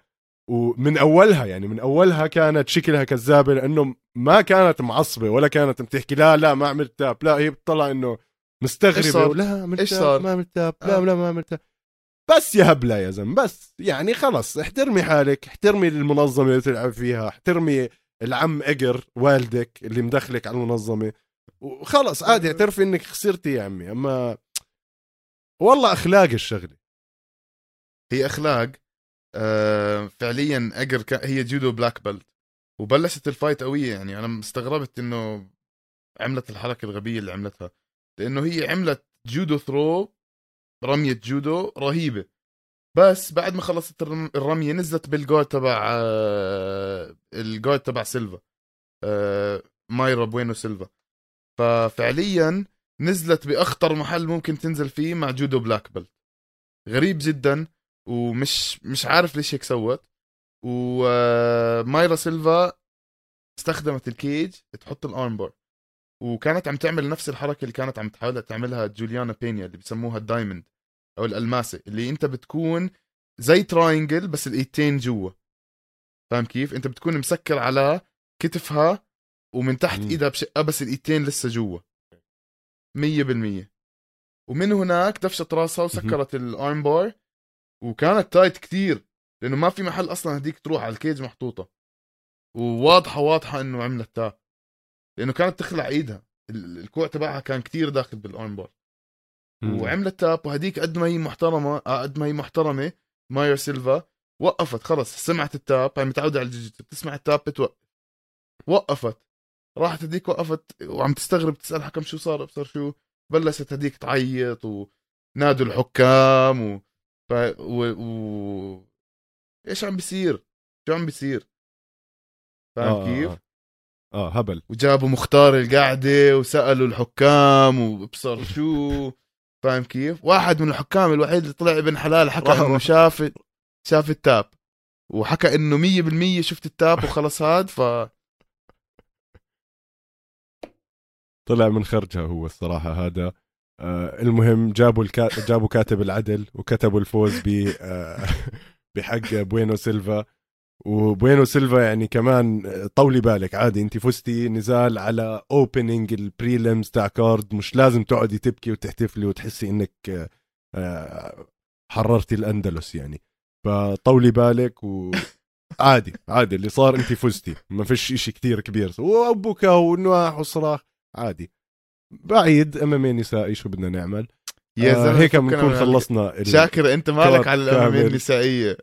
ومن أولها يعني من أولها كانت شكلها كذابة، لأنه ما كانت معصبة ولا كانت بتحكي لا لا ما عملت تاب، لا هي بتطلع إنه مستغربة لا عملت تاب ما عملت تاب لا لا ما عملت تاب. بس يا هبلة يا زلمة، بس يعني خلص احترمي حالك، احترمي المنظمة اللي تلعب فيها، احترمي العم إقر والدك اللي مدخلك على المنظمة، وخلص عادي اعترفي إنك خسرتي يا عمي. أما والله أخلاق الشغلة هي أخلاق. أه فعليا أجر هي جودو بلاك بيلت وبلشت الفايت قوية، يعني أنا استغربت إنه عملت الحركة الغبية اللي عملتها، لأنه هي عملت جودو ثرو رمية جودو رهيبة، بس بعد ما خلصت الرمية نزلت بالجول تبع أه الجول تبع سيلفا أه مايرا بوينو سيلفا، ففعليا نزلت بأخطر محل ممكن تنزل فيه مع جودو بلاك بيلت، غريب جدا ومش مش عارف ليش هيك سوت. ومايرا سيلفا استخدمت الكيج تحط الارمبار، وكانت عم تعمل نفس الحركة اللي كانت عم تحاول تعملها جوليانا بينيا اللي بيسموها الدايموند أو الألماسة، اللي أنت بتكون زي تراينجل بس الإيتين جوا، فاهم كيف؟ أنت بتكون مسكر على كتفها ومن تحت م. إيدها بشقة بس الإيتين لسه جوا مية بالمية، ومن هناك دفشت راسها وسكرت الارمبار، وكانت تايت كتير لأنه ما في محل أصلا هديك تروح على الكيج محطوطة، وواضحة واضحة أنه عملت تاب لأنه كانت تخلع إيدها، الكوع تبعها كان كتير داخل بالأرمبار، وعملت تاب، وهديك قد ما هي محترمه قد ما هي محترمه ماير سيلفا وقفت خلص، سمعت التاب، هي متعوده على الجيجيتسو بتسمع التاب بتوقف، وقفت راحت هديك وقفت وعم تستغرب تسال حكم شو صار ابصر شو، بلشت هديك تعيط ونادوا الحكام و... ف... و... و ايش عم بيصير شو عم بيصير فاهم آه. كيف اه هبل، وجابوا مختار القاعده وسالوا الحكام وابصر شو فاهم كيف، واحد من الحكام الوحيد اللي طلع ابن حلال حكى انه شاف شاف التاب وحكى انه مية بالمية شفت التاب وخلص هاد، ف طلع من خرجها هو الصراحه هذا. آه المهم جابوا الكا... جابوا كاتب العدل وكتبوا الفوز ب آه بحق بوينو سيلفا، وبوينو سيلفا يعني كمان طولي بالك عادي، انت فزتي نزال على اوبننج البريليمز تاع كارد، مش لازم تقعدي تبكي وتحتفلي وتحسي انك آه حررتي الاندلس يعني، فطولي بالك و عادي عادي اللي صار، انت فزتي ما فيش اشي كتير كبير، وابوكا ونواح وصراخ عادي، بعيد امامي نسائي شو بدنا نعمل يا آه هيك بنكون خلصنا ال... شاكر انت مالك على الامامي النسائية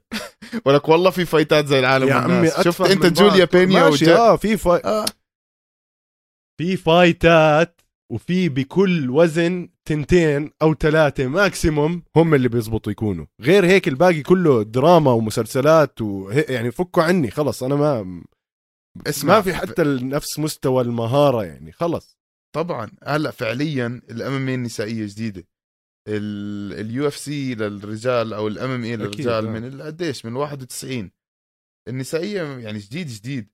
ولك والله في فايتات زي العالم والناس، شفت انت جوليا بينيا وجا آه في فاي... آه. في فايتات، وفي بكل وزن تنتين او ثلاثه ماكسيموم هم اللي بيزبطوا يكونوا، غير هيك الباقي كله دراما ومسلسلات وهي... يعني فكوا عني خلص، انا ما اسمع ما في حتى نفس مستوى المهاره يعني خلص. طبعا هلا فعليا الامامي النسائيه جديده، اليو اف سي للرجال او الامامي للرجال أكيد. من قديش من واحد وتسعين، النسائيه يعني جديد جديد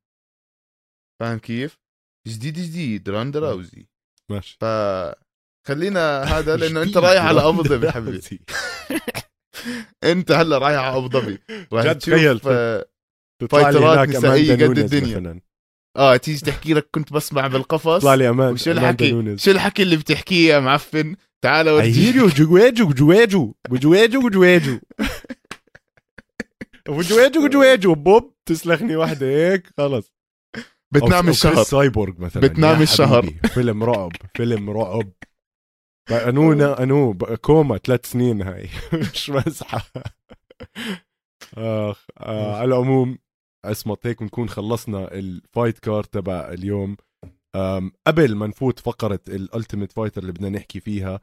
فاهم كيف، جديد جديد راند راوزي ماشي، فخلينا هذا لانه انت رايح على ابو ظبي حبيبي انت هلا رايح على ابو ظبي راح تشوف فايترات نسائيه قد الدنيا مثلاً. اه تيجي تحكي لك كنت بسمع بالقفص طلع لي امان، شو الحكي شو الحكي اللي بتحكيه يا معفن، تعال ورجيك جواجو جواجو جواجو جواجو وجواجو جواجو بوب، تسلخني واحدة هيك خلص بتنام الشهر، سايبورغ مثلا بتنام الشهر، فيلم رعب فيلم رعب انونا انو كوما ثلاث سنين هاي مش مزحة. اخ على العموم اسمط هيك نكون خلصنا الفايت كارت تبع اليوم. قبل ما نفوت فقرة الألتيميت فايتر اللي بدنا نحكي فيها،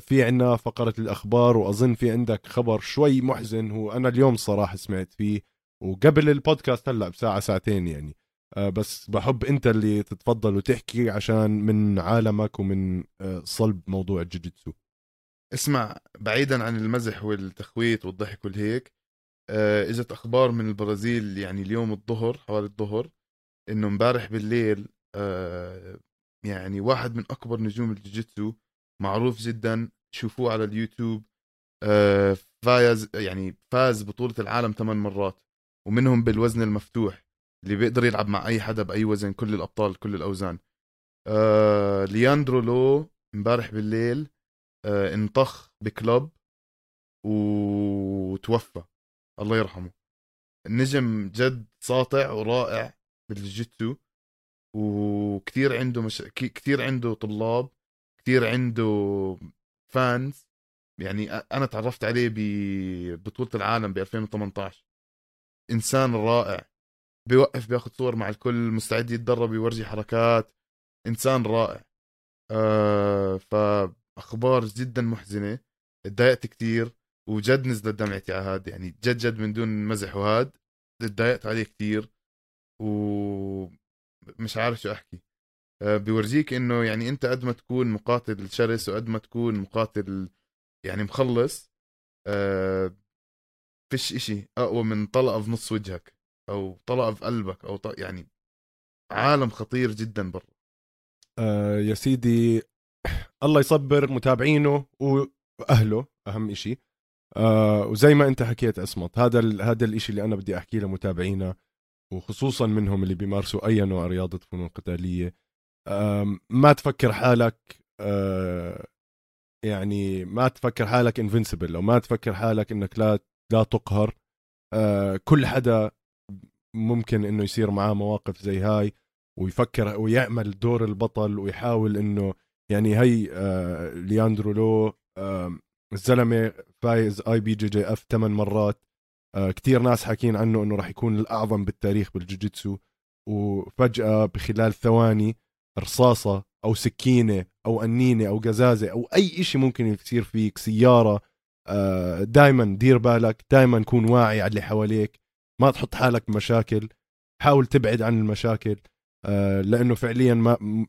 في عنا فقرة الأخبار، وأظن في عندك خبر شوي محزن هو أنا اليوم صراحة سمعت فيه وقبل البودكاست هلأ بساعة ساعتين يعني، بس بحب أنت اللي تتفضل وتحكي عشان من عالمك ومن صلب موضوع الجوجيتسو. اسمع بعيدا عن المزح والتخويت والضحك والهيك، إجت أخبار من البرازيل يعني اليوم الظهر حوالي الظهر إنه مبارح بالليل آه يعني واحد من أكبر نجوم الجوجيتسو معروف جدا شوفوه على اليوتيوب آه فايز يعني فاز بطولة العالم ثمان مرات، ومنهم بالوزن المفتوح اللي بيقدر يلعب مع أي حدا بأي وزن، كل الأبطال كل الأوزان. آه لياندرو لو مبارح بالليل آه انطخ بكلوب وتوفى، الله يرحمه، النجم جد ساطع ورائع بالجوجيتسو، وكتير عنده مش... كتير عنده طلاب، كتير عنده فانز يعني. أنا تعرفت عليه ببطولة العالم ب ألفين وثمانية عشر، إنسان رائع، بيوقف بياخد صور مع الكل، مستعد يتدرب يورجي حركات، إنسان رائع. آه فأخبار جدا محزنة، اتضايقت كتير وجد نزلت دمعتي على هاد يعني جد جد من دون مزح، وهاد اتضايقت عليه كتير و مش عارف شو أحكي. أه بيورجيك إنه يعني أنت قد ما تكون مقاتل شرس وقد ما تكون مقاتل يعني مخلص أه فيش إشي أقوى من طلقة في نص وجهك أو طلقة في قلبك أو طلقة، يعني عالم خطير جدا برا. أه يا سيدي الله يصبر متابعينه وأهله أهم إشي. أه وزي ما أنت حكيت أصمت، هذا ال... هذا الإشي اللي أنا بدي أحكيه لمتابعينا، وخصوصا منهم اللي بيمارسوا أي نوع رياضة فنون قتالية. ما تفكر حالك يعني ما تفكر حالك انفنسبل، أو ما تفكر حالك إنك لا لا تقهر. كل حدا ممكن إنه يصير معاه مواقف زي هاي ويفكر ويعمل دور البطل ويحاول إنه يعني هاي لياندرو لو الزلمه فايز اي بي جي جي اف ثمان مرات، كتير ناس حاكين عنه انه راح يكون الاعظم بالتاريخ بالجوجيتسو، وفجاه بخلال ثواني رصاصه او سكينه او قنينه او قزازه او اي اشي ممكن يصير فيك، سياره، دايما دير بالك، دايما كون واعي على اللي حواليك، ما تحط حالك بمشاكل، حاول تبعد عن المشاكل، لانه فعليا ما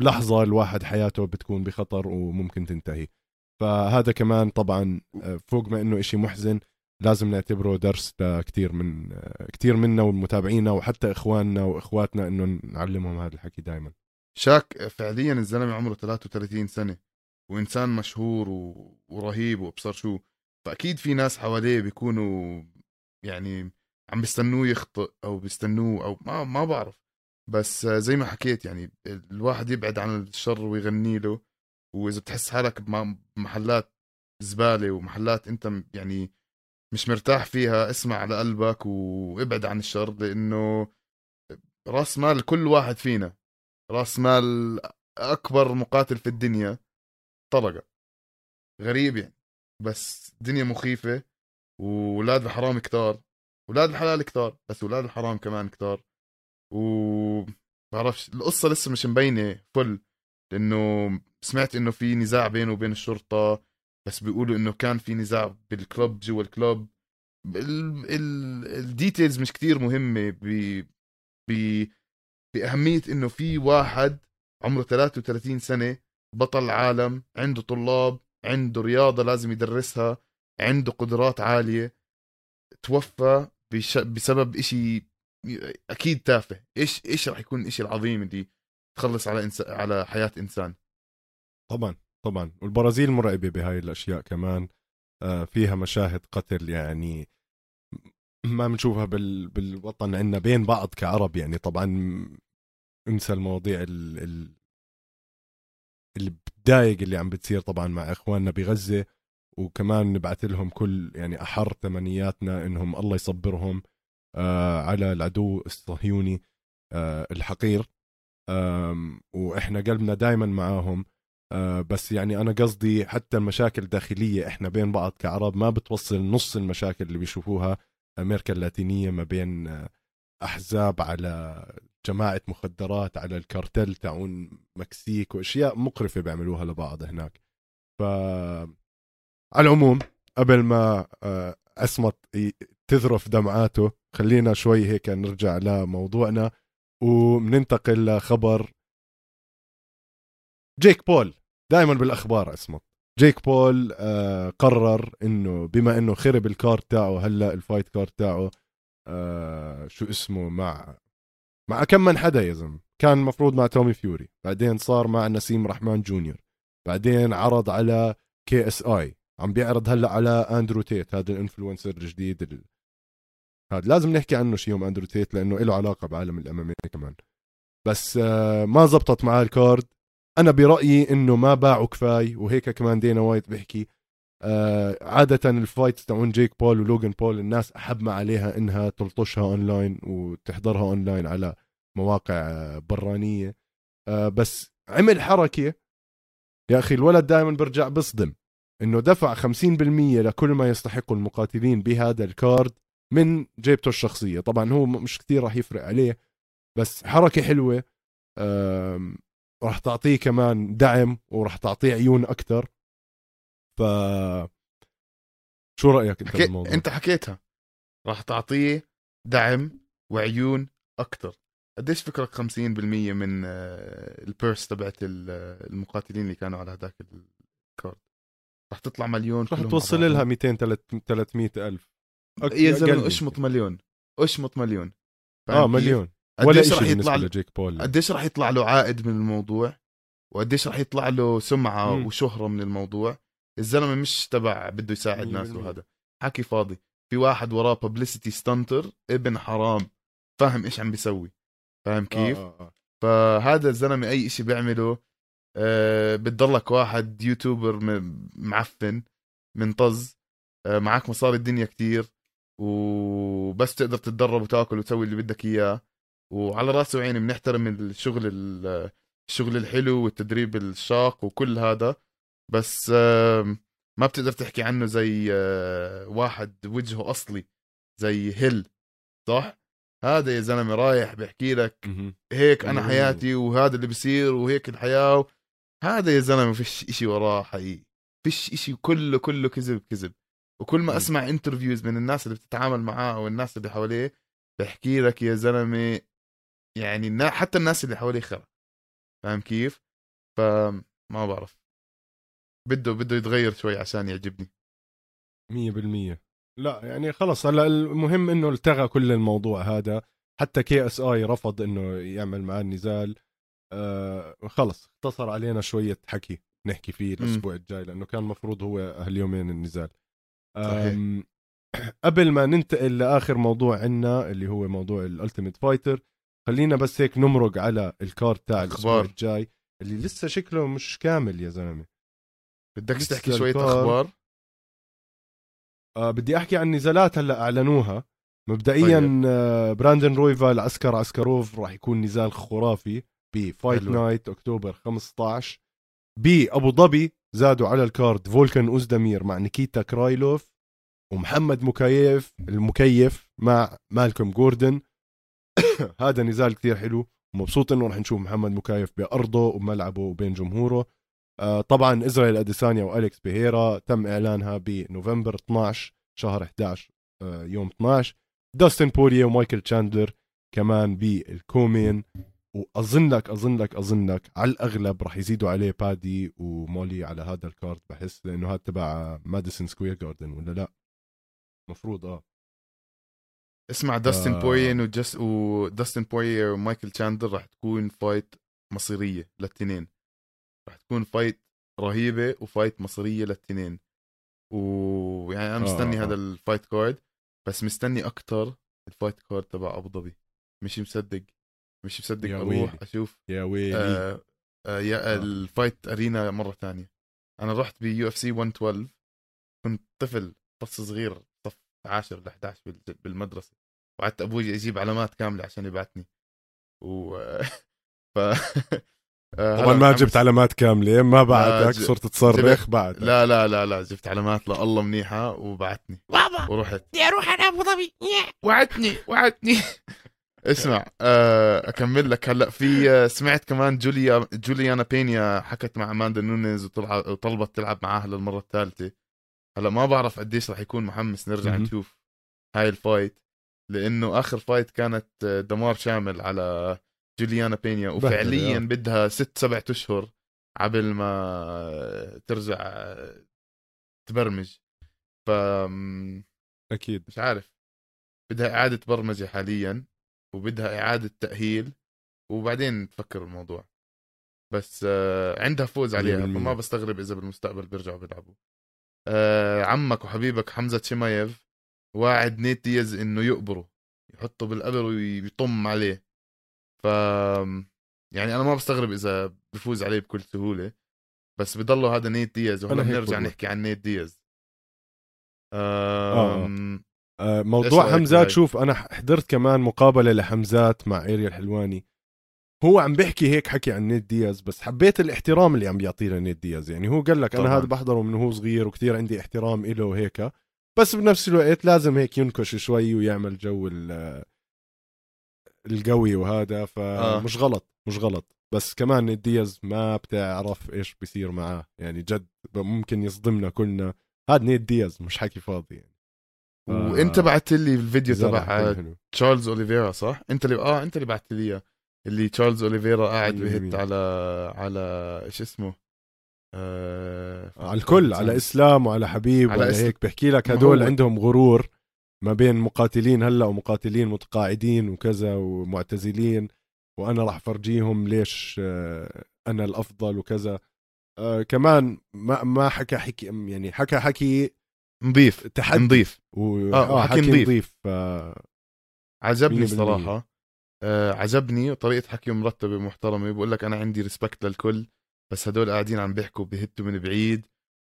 بلحظه الواحد حياته بتكون بخطر وممكن تنتهي. فهذا كمان طبعا فوق ما انه اشي محزن لازم نعتبره درس لكتير من كتير منا ومتابعينا وحتى اخواننا واخواتنا انه نعلمهم هذا الحكي دائما. شاك فعليا الزلمه عمره ثلاثة وثلاثين سنه وانسان مشهور و... ورهيب وابصر شو، فاكيد في ناس حواليه بيكونوا يعني عم بيستنوه يخطئ او بيستنوه او ما ما بعرف، بس زي ما حكيت يعني الواحد يبعد عن الشر ويغني له، واذا بتحس حالك بمحلات زباله ومحلات انت يعني مش مرتاح فيها، اسمع على قلبك وابعد عن الشر، لانه راس مال كل واحد فينا، راس مال اكبر مقاتل في الدنيا طلقه، غريب يعني، بس دنيا مخيفه، واولاد الحرام كتار، اولاد الحلال كتار، بس اولاد الحرام كمان كتار، و بعرفش القصه لسه مش مبينه فل، لانه سمعت انه في نزاع بينه وبين الشرطه، بس بيقولوا انه كان في نزاع بالكلوب جوا الكلوب، الديتيلز مش كتير مهمه ب باهميه انه في واحد عمره ثلاثة وثلاثين سنه بطل عالم، عنده طلاب، عنده رياضه لازم يدرسها، عنده قدرات عاليه، توفى بش... بسبب اشي اكيد تافه. ايش ايش راح يكون الاشي العظيم اللي تخلص على إنس... على حياه انسان؟ طبعا طبعا، والبرازيل مرعبه بهاي الاشياء كمان، آه فيها مشاهد قتل يعني ما بنشوفها بال... بالوطن عندنا بين بعض كعرب يعني. طبعا انسى المواضيع ال... ال... اللي بتضايق اللي عم بتصير طبعا مع اخواننا بغزه، وكمان نبعث لهم كل يعني احر تمنياتنا انهم الله يصبرهم آه على العدو الصهيوني آه الحقير، آه واحنا قلبنا دائما معاهم، آه بس يعني انا قصدي حتى المشاكل الداخليه احنا بين بعض كعرب ما بتوصل نص المشاكل اللي بيشوفوها امريكا اللاتينيه ما بين آه احزاب على جماعه مخدرات على الكارتل تاعون مكسيك، واشياء مقرفه بيعملوها لبعض هناك. ف على العموم قبل ما أسمط تذرف دمعاته خلينا شوي هيك نرجع لموضوعنا ومننتقل لخبر جيك بول. دائما بالأخبار أسمط جيك بول قرر إنه بما إنه خرب الكارد تاعه هلا الفايت كارد تاعه شو اسمه مع مع كم من حدا يا زلمة، كان مفروض مع تومي فيوري، بعدين صار مع نسيم رحمن جونيور، بعدين عرض على كي اس اي، عم بيعرض هلا على اندرو تيت هذا الانفلونسر الجديد ال... هذا لازم نحكي عنه شي يوم اندرو تيت لانه له علاقه بعالم الاماميه كمان، بس ما زبطت معاه الكارد. انا برايي انه ما باعوا كفايه، وهيك كمان دينا وايت بيحكي عاده الفايتس تاعون جيك بول ولوغان بول الناس احب عليها انها تلطشها اونلاين وتحضرها اونلاين على مواقع برانيه، بس عمل حركه يا اخي الولد دائما برجع بصدم انه دفع خمسين بالمية لكل ما يستحق المقاتلين بهذا الكارد من جيبته الشخصيه، طبعا هو مش كتير راح يفرق عليه، بس حركه حلوه راح تعطيه كمان دعم وراح تعطيه عيون اكثر. ف شو رايك انت بالموضوع؟ انت حكيتها، راح تعطيه دعم وعيون اكثر. قديش فكرك خمسين بالمية من البيرس تبعت المقاتلين اللي كانوا على هذاك الكارد؟ رح تطلع مليون، رح توصل لها مئتين ثلاثمئة ألف يا زلمة، اشمط مليون اشمط مليون اه مليون ولا شيء بالنسبة لجيك بول. قديش رح يطلع له عائد من الموضوع، وقديش رح يطلع له سمعة مم. وشهرة من الموضوع. الزلمة مش تبع بده يساعد ناس، وهذا حكي فاضي. في واحد وراه بابليستي ستانتر ابن حرام، فاهم ايش عم بيسوي، فاهم كيف؟ آه آه. فهذا الزلمة اي اشي بيعمله أه بتضلك واحد يوتيوبر معفن من طز، أه معك مصاري الدنيا كتير وبس تقدر تتدرب وتاكل وتسوي اللي بدك اياه، وعلى راسي وعيني بنحترم الشغل الشغل الحلو والتدريب الشاق وكل هذا، بس أه ما بتقدر تحكي عنه زي واحد وجهه أصلي زي هيل، صح؟ هذا يا زلمة رايح بحكي لك هيك أنا حياتي وهذا اللي بصير وهيك الحياة، هذا يا زلمة فيش إشي وراه حقيقي، فيش إشي، كله كله كذب كذب. وكل ما أسمع انترفيوز من الناس اللي بتتعامل معاه والناس اللي حواليه بحكي لك يا زلمة يعني حتى الناس اللي حواليه خرا، فاهم كيف؟ فما بعرف، بده بده يتغير شوي عشان يعجبني مية بالمية. لا يعني خلص هلا المهم انه التغى كل الموضوع هذا، حتى كي اس اي رفض انه يعمل معاه النزال. آه خلص اختصر علينا شوية حكي نحكي فيه الاسبوع الجاي، لانه كان مفروض هو هاليومين النزال. آه قبل ما ننتقل لاخر موضوع عنا اللي هو موضوع الالتيميت فايتر، خلينا بس هيك نمرق على الكارت تاع الاسبوع الجاي اللي لسه شكله مش كامل يا زلمه. بدك تحكي شويه اخبار؟ آه بدي احكي عن نزالات هلا اعلنوها مبدئيا. آه براندن رويفال عسكر عسكروف راح يكون نزال خرافي بفايت نايت اكتوبر خمسة عشر بابو ظبي. زادوا على الكارد فولكان اوزدمير مع نيكيتا كرايلوف، ومحمد مكيف المكيف مع مالكوم جوردن. هذا نزال كتير حلو، مبسوط انه رح نشوف محمد مكيف بارضه وملعبه وبين جمهوره. آه طبعا إزرائيل أديسانيا وأليكس بيهيرا تم إعلانها بنوفمبر اثناشر شهر احدعشر. آه يوم اثناشر داستن بوريه ومايكل تشاندلر كمان بالكومين، وأظنك أظنك أظنك على الأغلب رح يزيدوا عليه بادي ومولي على هذا الكارت بحس، لأنه هذا تبع ماديسون سكوير جاردن ولا لا؟ مفروض اه اسمع داستن آه. بويين وجس وداستن بويين ومايكل تشاندلر رح تكون فايت مصيرية للتنين، رح تكون فايت رهيبة وفايت مصيرية للتنين، ويعني أنا مستني آه. هذا الفايت كارد، بس مستني أكتر الفايت كارد تبع أبو ظبي. مش مصدق مش مصدق أروح أشوف يا ويلي آه آه يا آه. الفايت أرينا مرة تانية. أنا رحت بيو اف سي مية واثناشر، كنت طفل بس صغير صف عاشر ل احدعشر بالمدرسة، وقعدت أبوي يجيب علامات كاملة عشان يبعتني و... ف... طبعا ما جبت علامات كاملة، ما بعدك ج... صرت تصرخ بعد. لا لا لا لا جبت علامات لا الله منيحة وبعتني بابا، ورحت يا روح أنا أبو ظبي وعدتني وعدتني. اسمع أه أكمل لك هلأ. في سمعت كمان جوليا جوليانا بينيا حكت مع أماندا نونيز وطلبت تلعب معاها للمرة الثالثة. هلأ ما بعرف قديش رح يكون محمس نرجع م-م. نشوف هاي الفايت، لأنه آخر فايت كانت دمار شامل على جوليانا بينيا، وفعليا بدها ست سبعة أشهر قبل ما ترجع تبرمج. ف أكيد مش عارف، بدها إعادة برمجة حاليا وبدها إعادة تأهيل وبعدين تفكر الموضوع، بس عندها فوز عليها فما بستغرب إذا بالمستقبل بيرجعوا بيلعبوا. عمك وحبيبك حمزة شمايف واعد نيت دياز إنه يقبره، يحطه بالقبر ويطم عليه، ف يعني أنا ما بستغرب إذا بفوز عليه بكل سهولة، بس بضله هذا نيت دياز، وهلا بنرجع نحكي عن نيت دياز. أم... آه. موضوع حمزات، شوف أنا حضرت كمان مقابلة لحمزات مع إيريا الحلواني، هو عم بيحكي هيك حكي عن نيت دياز، بس حبيت الاحترام اللي عم بيعطيه لنيت دياز. يعني هو قال لك أنا هذا بحضره من هو صغير وكتير عندي احترام إله وهيك، بس بنفس الوقت لازم هيك ينكش شوي ويعمل جو ال القوي وهذا، فمش آه. غلط مش غلط، بس كمان الدياز ما بتعرف ايش بيصير معاه، يعني جد ممكن يصدمنا كلنا. هاد نيت دياز مش حكي فاضي يعني. ف... وانت بعت لي الفيديو تبع تشارلز اوليفيرا، صح؟ انت اللي اه انت اللي بعت لي اياه، اللي تشارلز اوليفيرا قاعد بهت على على ايش اسمه آه... على الكل، على اسلام وعلى حبيب وعلى إس... هيك بحكي لك هدول عندهم غرور ما بين مقاتلين هلا ومقاتلين متقاعدين وكذا ومعتزلين، وانا راح فرجيهم ليش انا الافضل وكذا. أه كمان ما ما حكى حكي يعني حكى حكي نضيف تحدي نضيف و... اه حكي نضيف. آه عجبني صراحه، آه عجبني طريقه حكيه مرتبه ومحترمه، بقول لك انا عندي ريسبكت للكل، بس هدول قاعدين عم بيحكوا بيهتوا من بعيد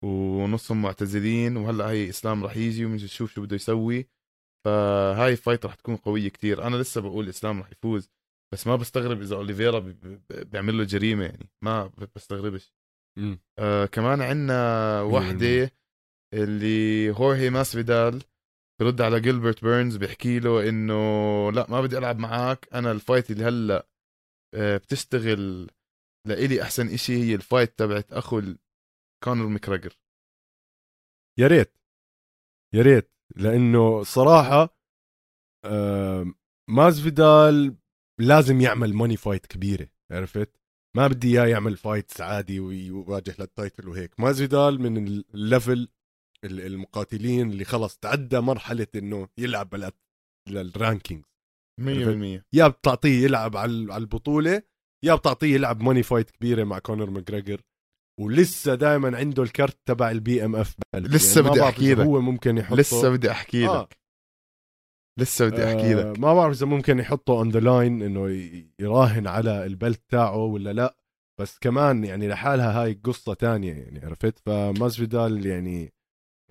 ونصهم معتزلين، وهلا هي اسلام راح يجي وبنشوف شو بده يسوي. فهاي الفايت رح تكون قوية كتير. أنا لسه بقول إسلام رح يفوز، بس ما بستغرب إذا أوليفيرا بيعمل له جريمة، يعني ما بستغربش. آه كمان عنا واحدة اللي هورهي ماسفيدال برد على جيلبرت بيرنز بيحكي له انه لا ما بدي العب معاك، انا الفايت اللي هلا بتستغل لإلي احسن اشي هي الفايت تبعت اخو كونر ماكراجر. يا ريت يا ريت، لانه صراحه ماسفيدال لازم يعمل ماني فايت كبيره، عرفت؟ ما بدي اياه يعمل فايت عادي ويواجه للتايتل وهيك. ماسفيدال من الليفل المقاتلين اللي خلص تعدى مرحله انه يلعب بال للرانكينج مية بالمية، يا بتعطيه يلعب على البطوله يا بتعطيه يلعب ماني فايت كبيره مع كونر ماكراجر، ولسه دائما عنده الكارت تبع البي ام اف. لسه يعني بدي احكي لك هو ممكن يحطه، لسه بدي احكي لك آه. لسه بدي احكي لك آه ما بعرف اذا ممكن يحطه اون ذا لاين انه يراهن على البلت تاعه ولا لا، بس كمان يعني لحالها هاي قصه تانية يعني، عرفت؟ فماسفيدال يعني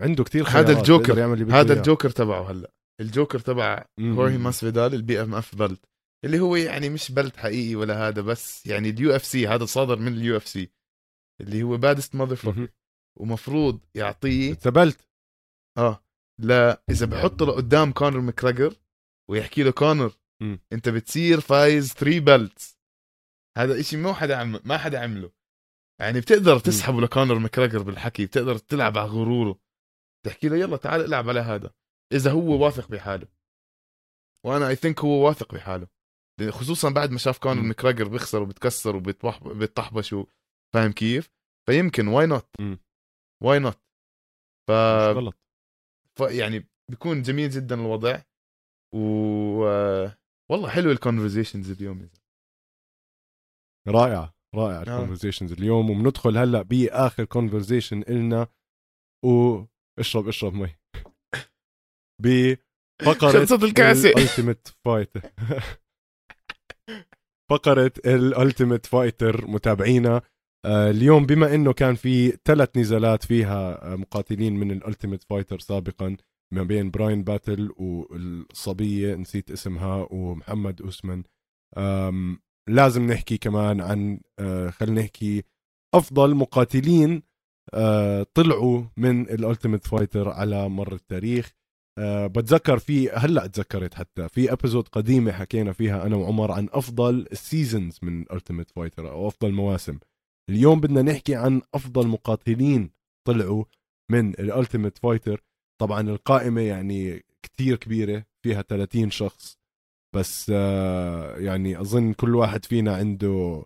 عنده كتير خيارات. هذا الجوكر، هذا الجوكر تبعه هلا، الجوكر تبع هورهي ماسفيدال البي ام اف بلت، اللي هو يعني مش بلت حقيقي ولا هذا، بس يعني اليو اف سي، هذا صادر من اليو اف سي اللي هو بادست ماذر فوكر، ومفروض يعطيه تبلت اه لا اذا بحطه لقدام كونر ماكراجر ويحكي له كونر م. انت بتصير فايز ثري بلتس. هذا اشي مو حدا عم... ما حدا عمله يعني. بتقدر تسحبه لكونر ماكراجر بالحكي، بتقدر تلعب على غروره، تحكي له يلا تعال العب على هذا اذا هو واثق بحاله، وانا اي ثينك هو واثق بحاله، خصوصا بعد ما شاف كونر ماكراجر بيخسر وبتكسر وبتطحبش و... فاهم كيف؟ فيمكن واي نوت واي نوت ف ف يعني بيكون جميل جدا الوضع. و والله حلو الكونفرزيشنز اليوم، رائعه رائعه الكونفرزيشنز اليوم. وبندخل هلا باخر كونفرزيشن النا، واشرب اشرب مي بفقره Ultimate Fighter. فقره Ultimate Fighter متابعينا اليوم، بما انه كان في ثلاث نزالات فيها مقاتلين من الالتيميت فايتر سابقا ما بين براين باتل والصبيه نسيت اسمها ومحمد أسمن، لازم نحكي كمان عن خلينا نحكي افضل مقاتلين طلعوا من الالتيميت فايتر على مر التاريخ. بتذكر في هلا تذكرت حتى في ابيزود قديمه حكينا فيها انا وعمر عن افضل السيزونز من الالتيميت فايتر او افضل مواسم. اليوم بدنا نحكي عن أفضل مقاتلين طلعوا من الألتيميت فايتر. طبعا القائمة يعني كتير كبيرة، فيها ثلاثين شخص، بس يعني أظن كل واحد فينا عنده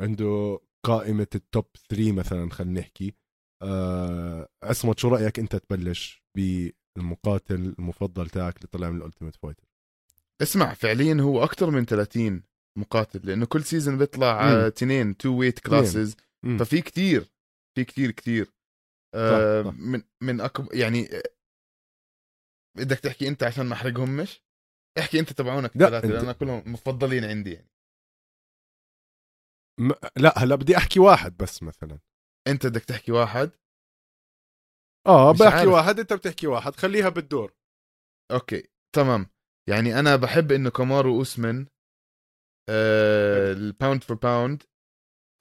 عنده قائمة التوب ثري مثلا. خلينا نحكي عصمت، شو رأيك أنت تبلش بالمقاتل المفضل تاعك اللي طلع من الألتيميت فايتر؟ اسمع، فعليا هو أكتر من ثلاثين مقاتل، لأنه كل سيزن بيطلع تنين تو ويت كلاسز، ففي كتير في كتير كتير آه طبعا. من من أكب يعني بدك تحكي أنت عشان ما أحرقهم، مش احكي أنت تبعونك الثلاثة لأن كلهم مفضلين عندي يعني. م... لا هلا بدي أحكي واحد بس مثلا. أنت بدك تحكي واحد؟ آه بحكي عارف. واحد أنت بتحكي واحد، خليها بالدور. أوكي تمام. يعني أنا بحب إنه كامارو أوسمن الباوند فور باوند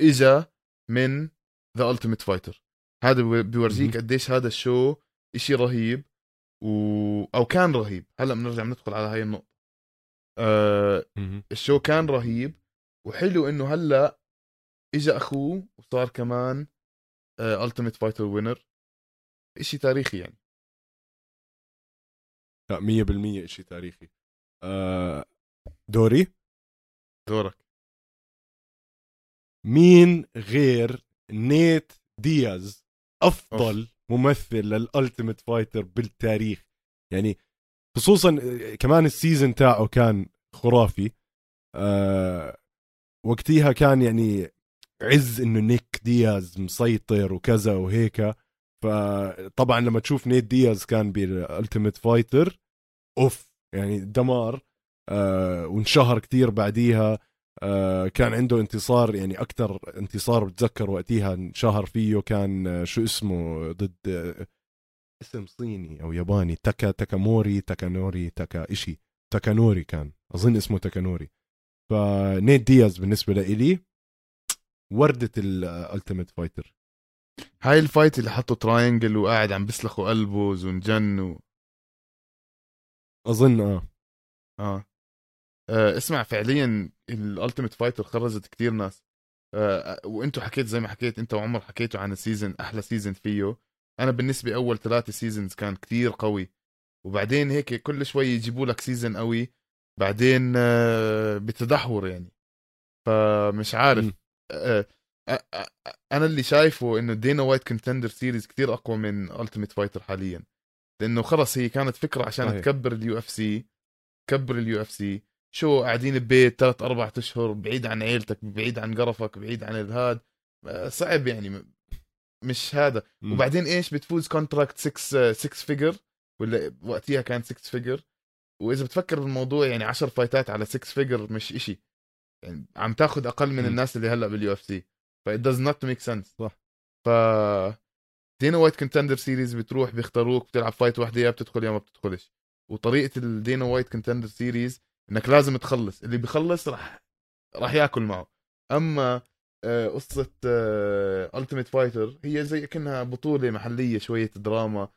اجا من ذا ألتيميت فايتر. هذا بيورجيك قديش هذا الشو اشي رهيب و... او كان رهيب. هلا بنرجع ندخل على هاي النقطه. أه... الشو كان رهيب، وحلو انه هلا اجا اخوه وصار كمان ألتيميت فايتر وينر، اشي تاريخي يعني. لا مية بالمية اشي تاريخي. أه... دوري دورك. مين غير نيت دياز أفضل أوف. ممثل للألتيميت فايتر بالتاريخ يعني، خصوصا كمان السيزن تاعه كان خرافي. أه وقتها كان يعني عز إنه نيك دياز مسيطر وكذا وهيك، فطبعا لما تشوف نيت دياز كان بالألتيميت فايتر أوف يعني دمار. آه وانشهر كتير بعديها. آه كان عنده انتصار يعني أكتر انتصار بتذكر وقتها انشهر فيه كان آه شو اسمه ضد آه اسم صيني أو ياباني، تاكا تاكاموري تاكانوري تاكا إشي تاكانوري كان أظن اسمه تاكانوري. فنيت دياز بالنسبة لإلي وردة الألتيميت فايتر. هاي الفايت اللي حطوا تراينجل وقاعد عم بيسلخوا قلبه زنجن و... اظن اه اه اسمع فعليا الالتيميت فايتر خرجت كتير ناس آه وانتو حكيت زي ما حكيت انت وعمر حكيتوا عن السيزن احلى سيزن فيه. انا بالنسبه اول ثلاثه سيزنز كان كتير قوي وبعدين هيك كل شوي يجيبوا لك سيزن قوي بعدين آه بتدحور يعني فمش عارف آه آه آه انا اللي شايفه انه دينا وايت كونتندر سيريز كتير اقوى من التيميت فايتر حاليا لانه خلص هي كانت فكره عشان هي. تكبر اليو اف سي كبر اليو اف سي شو قاعدين ببيت ثلاث أربعة أشهر بعيد عن عيلتك بعيد عن قرفك بعيد عن الهاد صعب يعني مش هذا م. وبعدين إيش بتفوز كونتراكت ستة ستة فيجر ولا وقتها كان ستة فيجر وإذا بتفكر بالموضوع يعني عشر فايتات على ستة فيجر مش إشي يعني عم تاخد أقل من م. الناس اللي هلأ باليو اف سي فا it does not make sense صح. فا دينا وايت كونتندر سيريز بتروح بيختاروك بتلعب فايت واحدة يا بتدخل يا ما بتدخلش وطريقة الدينا وايت كونتندر سيريز انك لازم تخلص اللي بيخلص راح راح ياكل معه. اما قصه التيميت فايتر هي زي كأنها بطوله محليه شويه دراما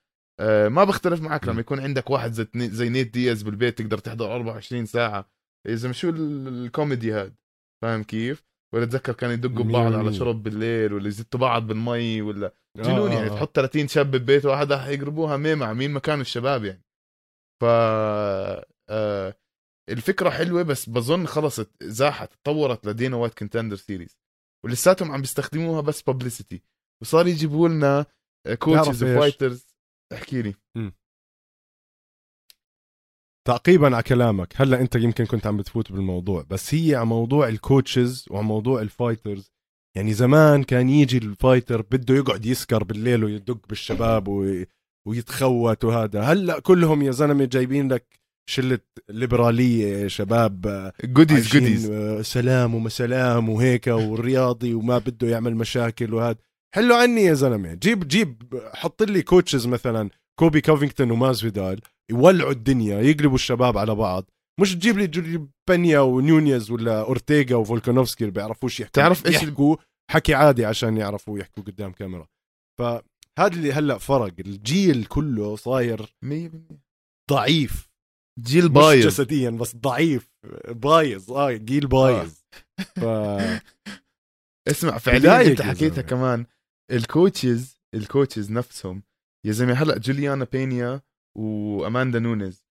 ما بختلف معك لما يكون عندك واحد زي زي نيت دياز بالبيت تقدر تحضر أربعة وعشرين ساعه اذا شو الكوميدي هاد فاهم كيف ولا تذكر كان يدقوا ببعض على شرب بالليل ولا يزتوا بعض بالمي ولا جنون يعني تحط ثلاثين شاب ببيت واحد راح يقربوها مع مين مكان الشباب يعني ف الفكرة حلوة بس بظن خلصت زاحت تطورت لدينا وايت كونتندر سيريز ولساتهم عم بيستخدموها بس بابليستي وصار يجيبوا لنا كوتشز وفايترز. احكي لي تعقيبا على كلامك هلا انت يمكن كنت عم بتفوت بالموضوع بس هي على موضوع الكوتشز وعلى موضوع الفايترز يعني زمان كان يجي الفايتر بده يقعد يسكر بالليل ويدق بالشباب وي... ويتخوت وهذا هلا كلهم يا زلمه جايبين لك شلة ليبرالية شباب جوديز جوديز سلام ومسلام وهيك والرياضي وما بده يعمل مشاكل وهذا حلو عني يا زلمة جيب جيب حط لي كوتشز مثلا كوبي كوفينغتون ومازفيدال يولعوا الدنيا يقلبوا الشباب على بعض مش تجيب لي جولي بانيا ونيونيز ولا أورتيغا وفولكانوفسكي اللي بيعرفوش يحكوا تعرف إيش يحكوا حكي عادي عشان يعرفوا يحكوا قدام كاميرا فهذا اللي هلأ فرق الجيل كله صاير ضعيف جيل بايظ جسديا بس ضعيف بايظ اه جيل بايظ ف... اسمع فعليا انت حكيتها كمان الكوتشز الكوتشز نفسهم يا زلمه هلا جوليانا بينيا واماندا نونيز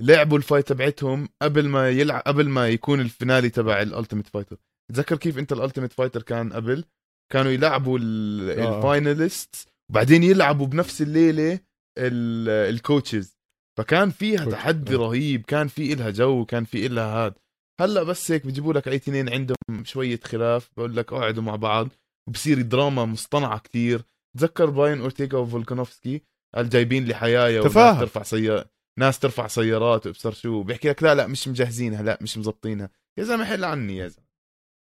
لعبوا الفايت تبعتهم قبل ما يلعب قبل ما يكون الفينالي تبع الالتيميت فايتر تذكر كيف انت الالتيميت فايتر كان قبل كانوا يلعبوا الفايناليست وبعدين يلعبوا بنفس الليله الكوتشز فكان فيها تحدي رهيب كان في إلها جو كان في إلها هاد هلأ بس هيك بيجيبوا لك أي تنين عندهم شوية خلاف بقول لك اقعدوا مع بعض وبصير دراما مصطنعة كتير تذكر براين أورتيغا وفولكانوفسكي الجايبين لحيايا وناس ترفع سيارات ناس ترفع سيارات وابصر شو بيحكي لك لا لا مش مجهزينها لا مش مزبطينها يا زلمة حل عني يا زلمة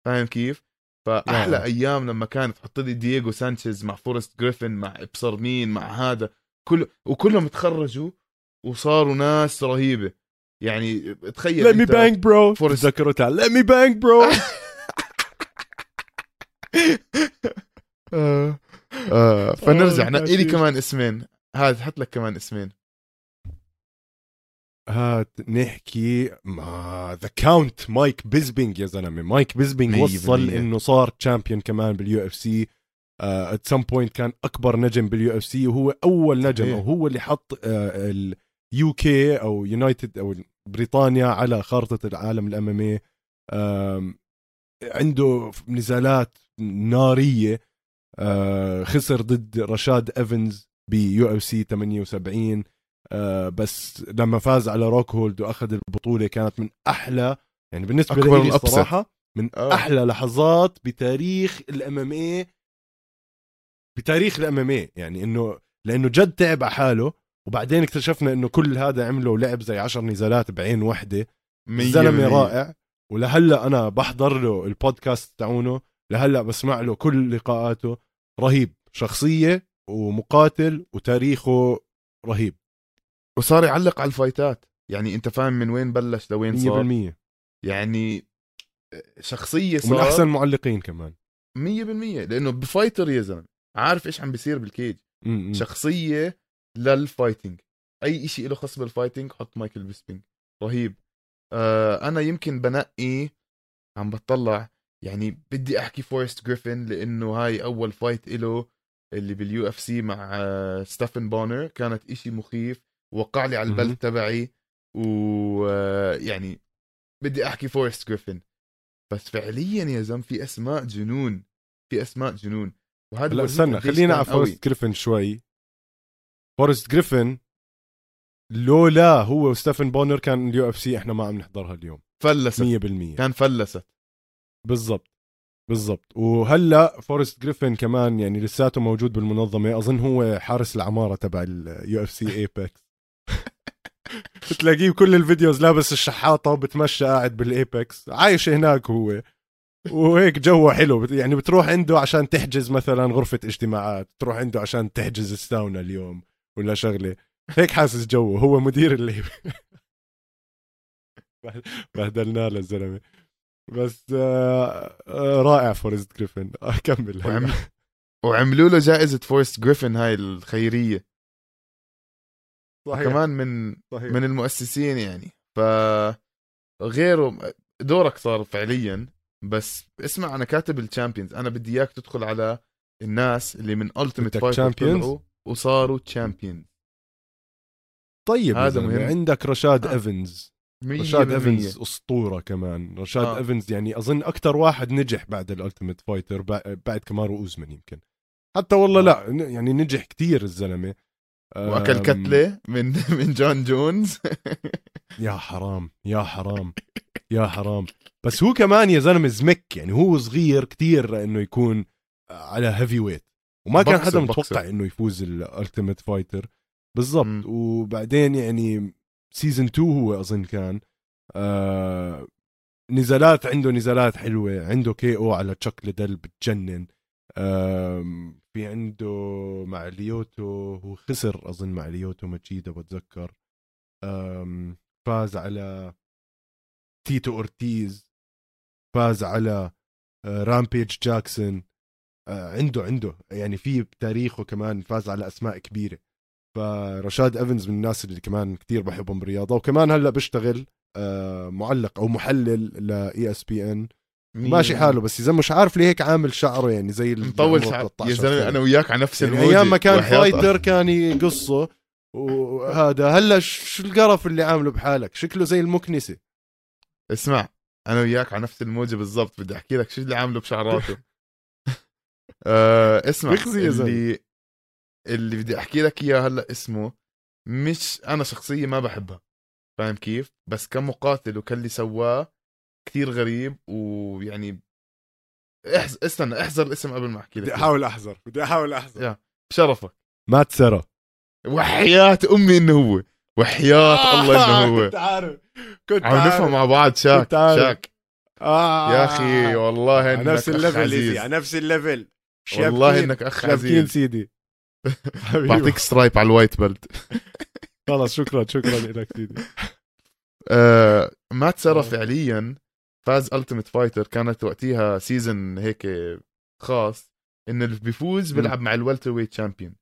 فاهم كيف فأحلى يعني. أيام لما كانت حط لي دييغو سانشيز مع فورست جريفن مع ابصر مين مع هذا كل وكلهم تخرجوا وصاروا ناس رهيبة يعني تخيل let me bank bro فورست ذكرتها let me bank bro آه. آه. فنرجع نقلي كمان اسمين هات حط لك كمان اسمين هات نحكي مع the count مايك بيسبينج يا زلمة مايك بيسبينج وصل انه صار champion كمان باليو اف سي uh, at some point كان اكبر نجم باليو اف سي وهو اول نجم إيه. وهو اللي حط uh, يو كي او يونايتد او بريطانيا على خارطه العالم الاماميه عنده نزالات ناريه خسر ضد رشاد ايفنز بيو اف سي ثمانية وسبعين بس لما فاز على روكهولد واخذ البطوله كانت من احلى يعني بالنسبه لي الصراحه من احلى لحظات بتاريخ الاماميه بتاريخ الاماميه يعني انه لانه جد تعب على حاله وبعدين اكتشفنا انه كل هذا عمله ولعب زي عشر نزالات بعين واحدة زلمة رائع ولهلأ انا بحضر له البودكاست تاعونه لهلأ بسمع له كل لقاءاته رهيب شخصية ومقاتل وتاريخه رهيب وصار يعلق على الفايتات يعني انت فاهم من وين بلش لوين صار مية بالمية يعني شخصية صار ومن احسن معلقين كمان مية بالمية لانه بفايتر يا زلمة عارف ايش عم بيصير بالكيج. م-م. شخصيه للفايتنج، اي شيء له خص بالفايتنج حط مايكل بيسبينج رهيب. آه انا يمكن بنقي، عم بطلع يعني بدي احكي فورست جريفن لانه هاي اول فايت له اللي باليو اف سي مع آه ستيفن بونر، كانت اشي مخيف، وقع لي على البلد تبعي، ويعني بدي احكي فورست جريفن. بس فعليا يا زلمه في اسماء جنون، في اسماء جنون. وهذا استنى خلينا على فورست جريفن شوي. فورست جريفن لولا هو وستيفن بونر كان اليو اف سي احنا ما عم نحضرها اليوم، فلست مية بالمية كان فلست. بالضبط بالضبط. وهلا فورست جريفن كمان يعني لساته موجود بالمنظمه، اظن هو حارس العماره تبع اليو اف سي ايباكس. بتلاقيه بكل الفيديوز لابس الشحاطه وبتمشى قاعد بالايباكس، عايش هناك هو وهيك جوه حلو. يعني بتروح عنده عشان تحجز مثلا غرفه اجتماعات، تروح عنده عشان تحجز الساونا اليوم ولا شغله هيك، حاسس جوه هو مدير اللي بهدلنا للزلمه. بس آه آه رائع فورست جريفن. اكمل. وعم... وعملوا له جائزه فورست جريفن هاي الخيريه، صحيح. كمان من صحيح. من المؤسسين يعني، فغيره دورك صار فعليا. بس اسمع انا كاتب الشامبيونز، انا بدي اياك تدخل على الناس اللي من Ultimate Fighter طلعوا وصاروا تشامبيونز. طيب هذا مهم. عندك رشاد آه. ايفنز. رشاد ايفنز اسطوره كمان. رشاد آه. ايفنز يعني اظن اكثر واحد نجح بعد الالتيميت فايتر، بعد كامارو اوزمان يمكن حتى والله آه. لا يعني نجح كتير الزلمه، واكل كتله من من جون جونز. يا حرام يا حرام يا حرام. بس هو كمان يا زلمه زمك، يعني هو صغير كتير انه يكون على هيفي ويت، وما كان حدا متوقع انه يفوز الالتيميت فايتر. بالضبط. وبعدين يعني سيزن تو هو أظن كان آه نزالات، عنده نزالات حلوة، عنده كي او على تشاك ليدل بتجنن. آه في عنده مع ليوتو، هو خسر أظن مع ليوتو ماتشيدا بتذكر. آه فاز على تيتو أورتيز، فاز على آه رامبيج جاكسون. آه عنده عنده يعني في بتاريخه كمان، فاز على أسماء كبيرة. فرشاد ايفنز من الناس اللي كمان كتير بحبهم بالرياضه، وكمان هلا بيشتغل معلق او محلل لاي اس بي ان، ماشي حاله. بس اذا مش عارف ليه هيك عامل شعره يعني زي مطول شعره يا زلمه. انا وياك على نفس يعني ايام ما كان فايتر كان يقصه وهذا، هلا شو القرف اللي عامله بحالك، شكله زي المكنسه. اسمع انا وياك على نفس الموجه بالضبط، بدي احكي لك شو اللي عامله بشعراته. آه اسمع اللي اللي بدي احكي لك اياه هلا اسمه، مش انا شخصيه ما بحبها فاهم كيف، بس كمقاتل وكاللي سواه كتير غريب. ويعني احز... استنى احذر الاسم قبل ما احكي لك. بدي احاول احذر بدي احاول احذر يا بشرفك ما تسرى، وحياه امي انه هو، وحياه الله انه هو. كنت عارف كنت عارف نفهم مع بعض. شاك شاك آه. يا اخي والله انك نفس الليفل، على نفس الليفل والله انك اخ عزيز سيدي. بعطيك سترايب على الوايت بلد. خلاص شكرا شكرا لك سيدي. آه ما تسرى فعليا فاز ألتيميت فايتر، كانت وقتها سيزن هيك خاص انه اللي بيفوز بيلعب مع الويلتر ويت شامبيون.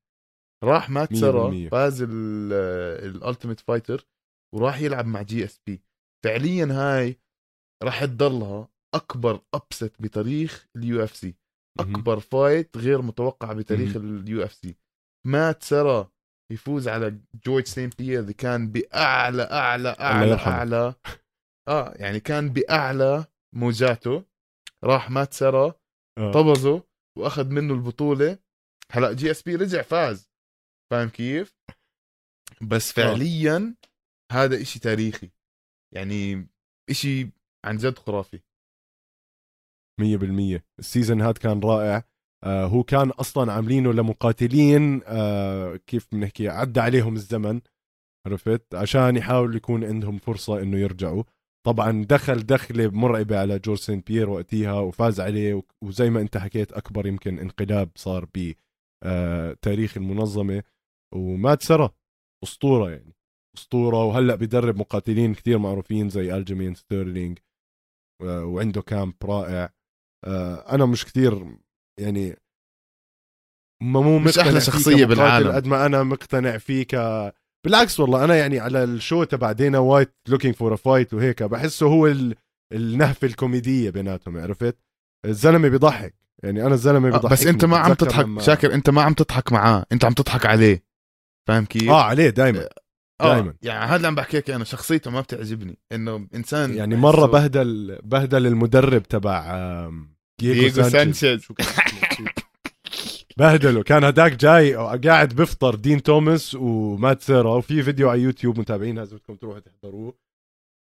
راح ما تسرى فاز الألتيميت فايتر وراح يلعب مع جي اس بي. فعليا هاي راح تضلها اكبر ابست بتاريخ اليو اف سي، اكبر فايت غير متوقع بتاريخ اليو اف سي. ما تسرى يفوز على جورج سانت بيير اللي كان بأعلى أعلى أعلى أعلى آه يعني كان بأعلى موجاته. راح ما تسرى آه. طبزه وأخذ منه البطولة. هلأ جي اس بي رجع فاز فاهم كيف، بس فعليا آه. هذا إشي تاريخي، يعني إشي عن جد خرافي مية بالمية. السيزن هاد كان رائع. آه هو كان أصلاً عاملينه لمقاتلين آه كيف بنحكي عدى عليهم الزمن، عرفت، عشان يحاول يكون عندهم فرصة إنه يرجعوا. طبعاً دخل دخلة مرعبة على جورج سانت بيير وقتها وفاز عليه، وزي ما أنت حكيت أكبر يمكن انقلاب صار ب آه تاريخ المنظمة. وما تسرى أسطورة يعني أسطورة. وهلأ بدرب مقاتلين كتير معروفين زي ألجيمين ستيرلينج، آه وعنده كامب رائع. آه أنا مش كتير يعني مو مش احلى شخصيه بالعالم قد ما انا مقتنع فيك. بالعكس والله انا يعني على الشو تبع دينا وايت لوكينج فور ا فايت وهيك بحسه هو ال... النهفه الكوميديه بيناتهم. عرفت الزلمه بيضحك يعني انا الزلمه بيضحك بس انت ما عم تضحك لما... شاكر انت ما عم تضحك معاه انت عم تضحك عليه فاهم كيف اه عليه دائما دائما يعني هذا اللي عم بحكيك انا شخصيته ما بتعجبني انه انسان يعني مره بهدل بهدل المدرب تبع تياغو سانشيز بهدله كان هداك جاي قاعد بفطر دين توماس ومات سيرا وفي فيديو على يوتيوب متابعين هذا بدكم تروحوا تحضروه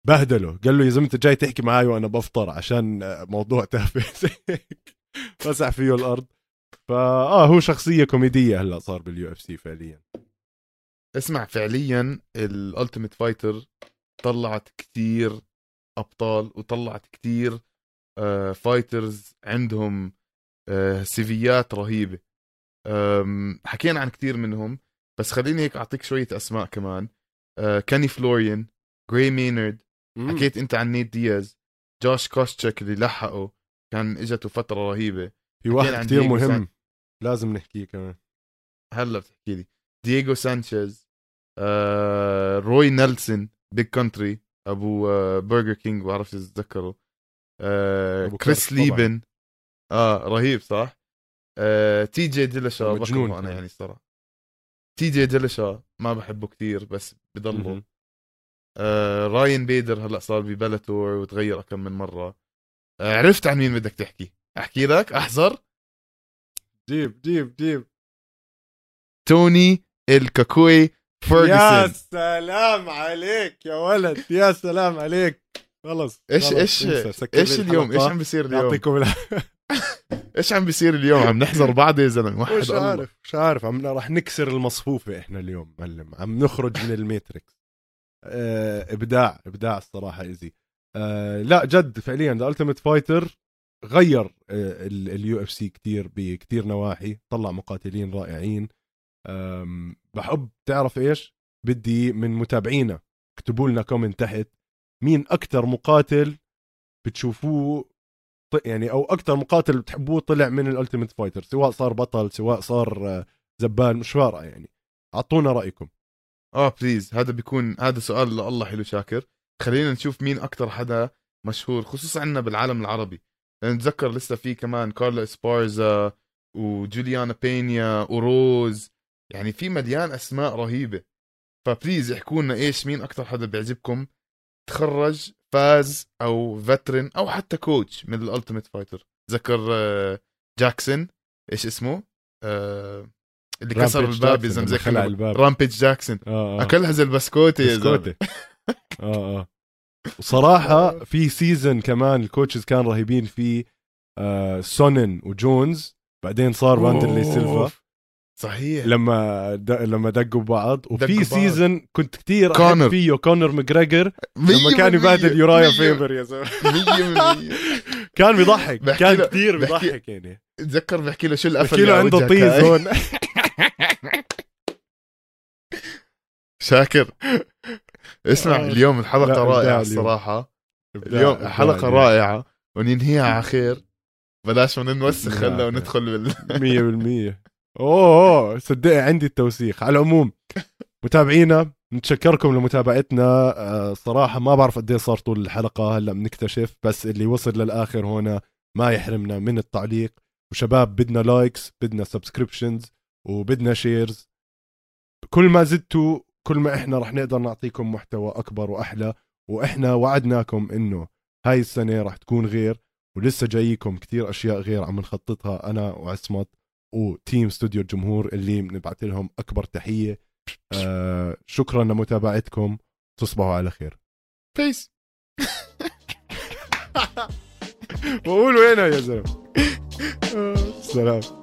بهدله قال له يا زلمه جاي تحكي معي وانا بفطر عشان موضوع تافه فسح فيه الارض. فاه هو شخصيه كوميديه هلا صار باليو اف سي فعليا. اسمع فعليا الالتيميت فايتر طلعت كتير ابطال وطلعت كتير آه فايترز عندهم آه سيفيات رهيبه. حكينا عن كتير منهم بس خليني هيك اعطيك شويه اسماء كمان. آه كاني فلوريان، غري مينارد، حكيت انت عن نيت دياز، جوش كوستشيك اللي لحقه كان اجته فتره رهيبه. في واحد كتير مهم سان... لازم نحكيه كمان هلا بتحكي لي دييغو سانشيز، آه، روي نيلسون بيج كونتري ابو آه، برجر كينج بعرف تتذكره، آه، كريس ليبن اه رهيب صح، آه، تي جي ديلاشا بكره انا يعني الصراحه تي جي ديلاشا ما بحبه كتير بس بضله، آه، راين بيدر هلا صار ببلاتور وتغير كم من مره. آه، عرفت عن مين بدك تحكي احكي لك احذر جيب جيب جيب توني الكاكوي فيرغسون. يا سلام عليك يا ولد يا سلام عليك خلص ايش ايش ايش اليوم ايش عم بيصير اليوم يعطيكم ايش عم بيصير اليوم عم نحذر بعض يا زلمه واحد مش عارف مش عارف عم رح نكسر المصفوفه احنا اليوم معلم عم نخرج من الماتريكس. آه ابداع ابداع الصراحه ايزي. آه لا جد فعليا ذا التيميت فايتر غير اليو اف سي كثير بكثير نواحي طلع مقاتلين رائعين. بحب تعرف ايش بدي من متابعينا اكتبوا لنا كومنت تحت مين اكتر مقاتل بتشوفوه يعني او اكتر مقاتل بتحبوه طلع من الالتيميت فايتر سواء صار بطل سواء صار زبال مش فارقه يعني اعطونا رايكم اه بليز. هذا بيكون هذا سؤال لله حلو شاكر خلينا نشوف مين اكتر حدا مشهور خصوصا عندنا بالعالم العربي لان نتذكر لسه في كمان كارلا اسبارزا وجوليانا بينيا وروز يعني في مليان أسماء رهيبة. فبليز احكوا لنا إيش مين أكتر حدا بيعجبكم تخرج فاز أو فترن أو حتى كوتش من الألتيميت فايتر. ذكر جاكسون إيش اسمه آه اللي كسر الباب يا زلمة رامبيج جاكسون آه آه. أكلها زي البسكوتة يا زلمة آه آه. صراحة في سيزن كمان الكوتشز كان رهيبين في آه سونن وجونز بعدين صار واندرلي سيلفا صحيح لما د... لما دقوا بعض وفي سيزن بعض. كنت كتير احب فيه كونر ماجريجر لما كان يبادل يورايا فيفر يا زلمه كان بيضحك كان كتير بيضحك يعني اتذكر بحكي له شو القفل اللي عنده طيز هون شاكر اسمع اليوم الحلقه رائعه الصراحه اليوم الحلقه رائعه وننهيها على خير بلاش ما نوسخ هلا وندخل بال مية بالمية اوه صدقني عندي التوسيخ. على العموم متابعينا نتشكركم لمتابعتنا أه صراحة ما بعرف قد ايه صار طول الحلقة هلا بنكتشف بس اللي وصل للآخر هنا ما يحرمنا من التعليق وشباب بدنا لايكس بدنا سبسكريبشنز وبدنا شيرز كل ما زدتوا كل ما احنا رح نقدر نعطيكم محتوى أكبر وأحلى واحنا وعدناكم انه هاي السنة رح تكون غير ولسه جايكم كتير أشياء غير عم نخططها أنا وعصمت وتيم استوديو الجمهور اللي بنبعث لهم أكبر تحية. آه شكرا لمتابعتكم تصبحوا على خير بيس بقولوا هنا يا زلمة سلام.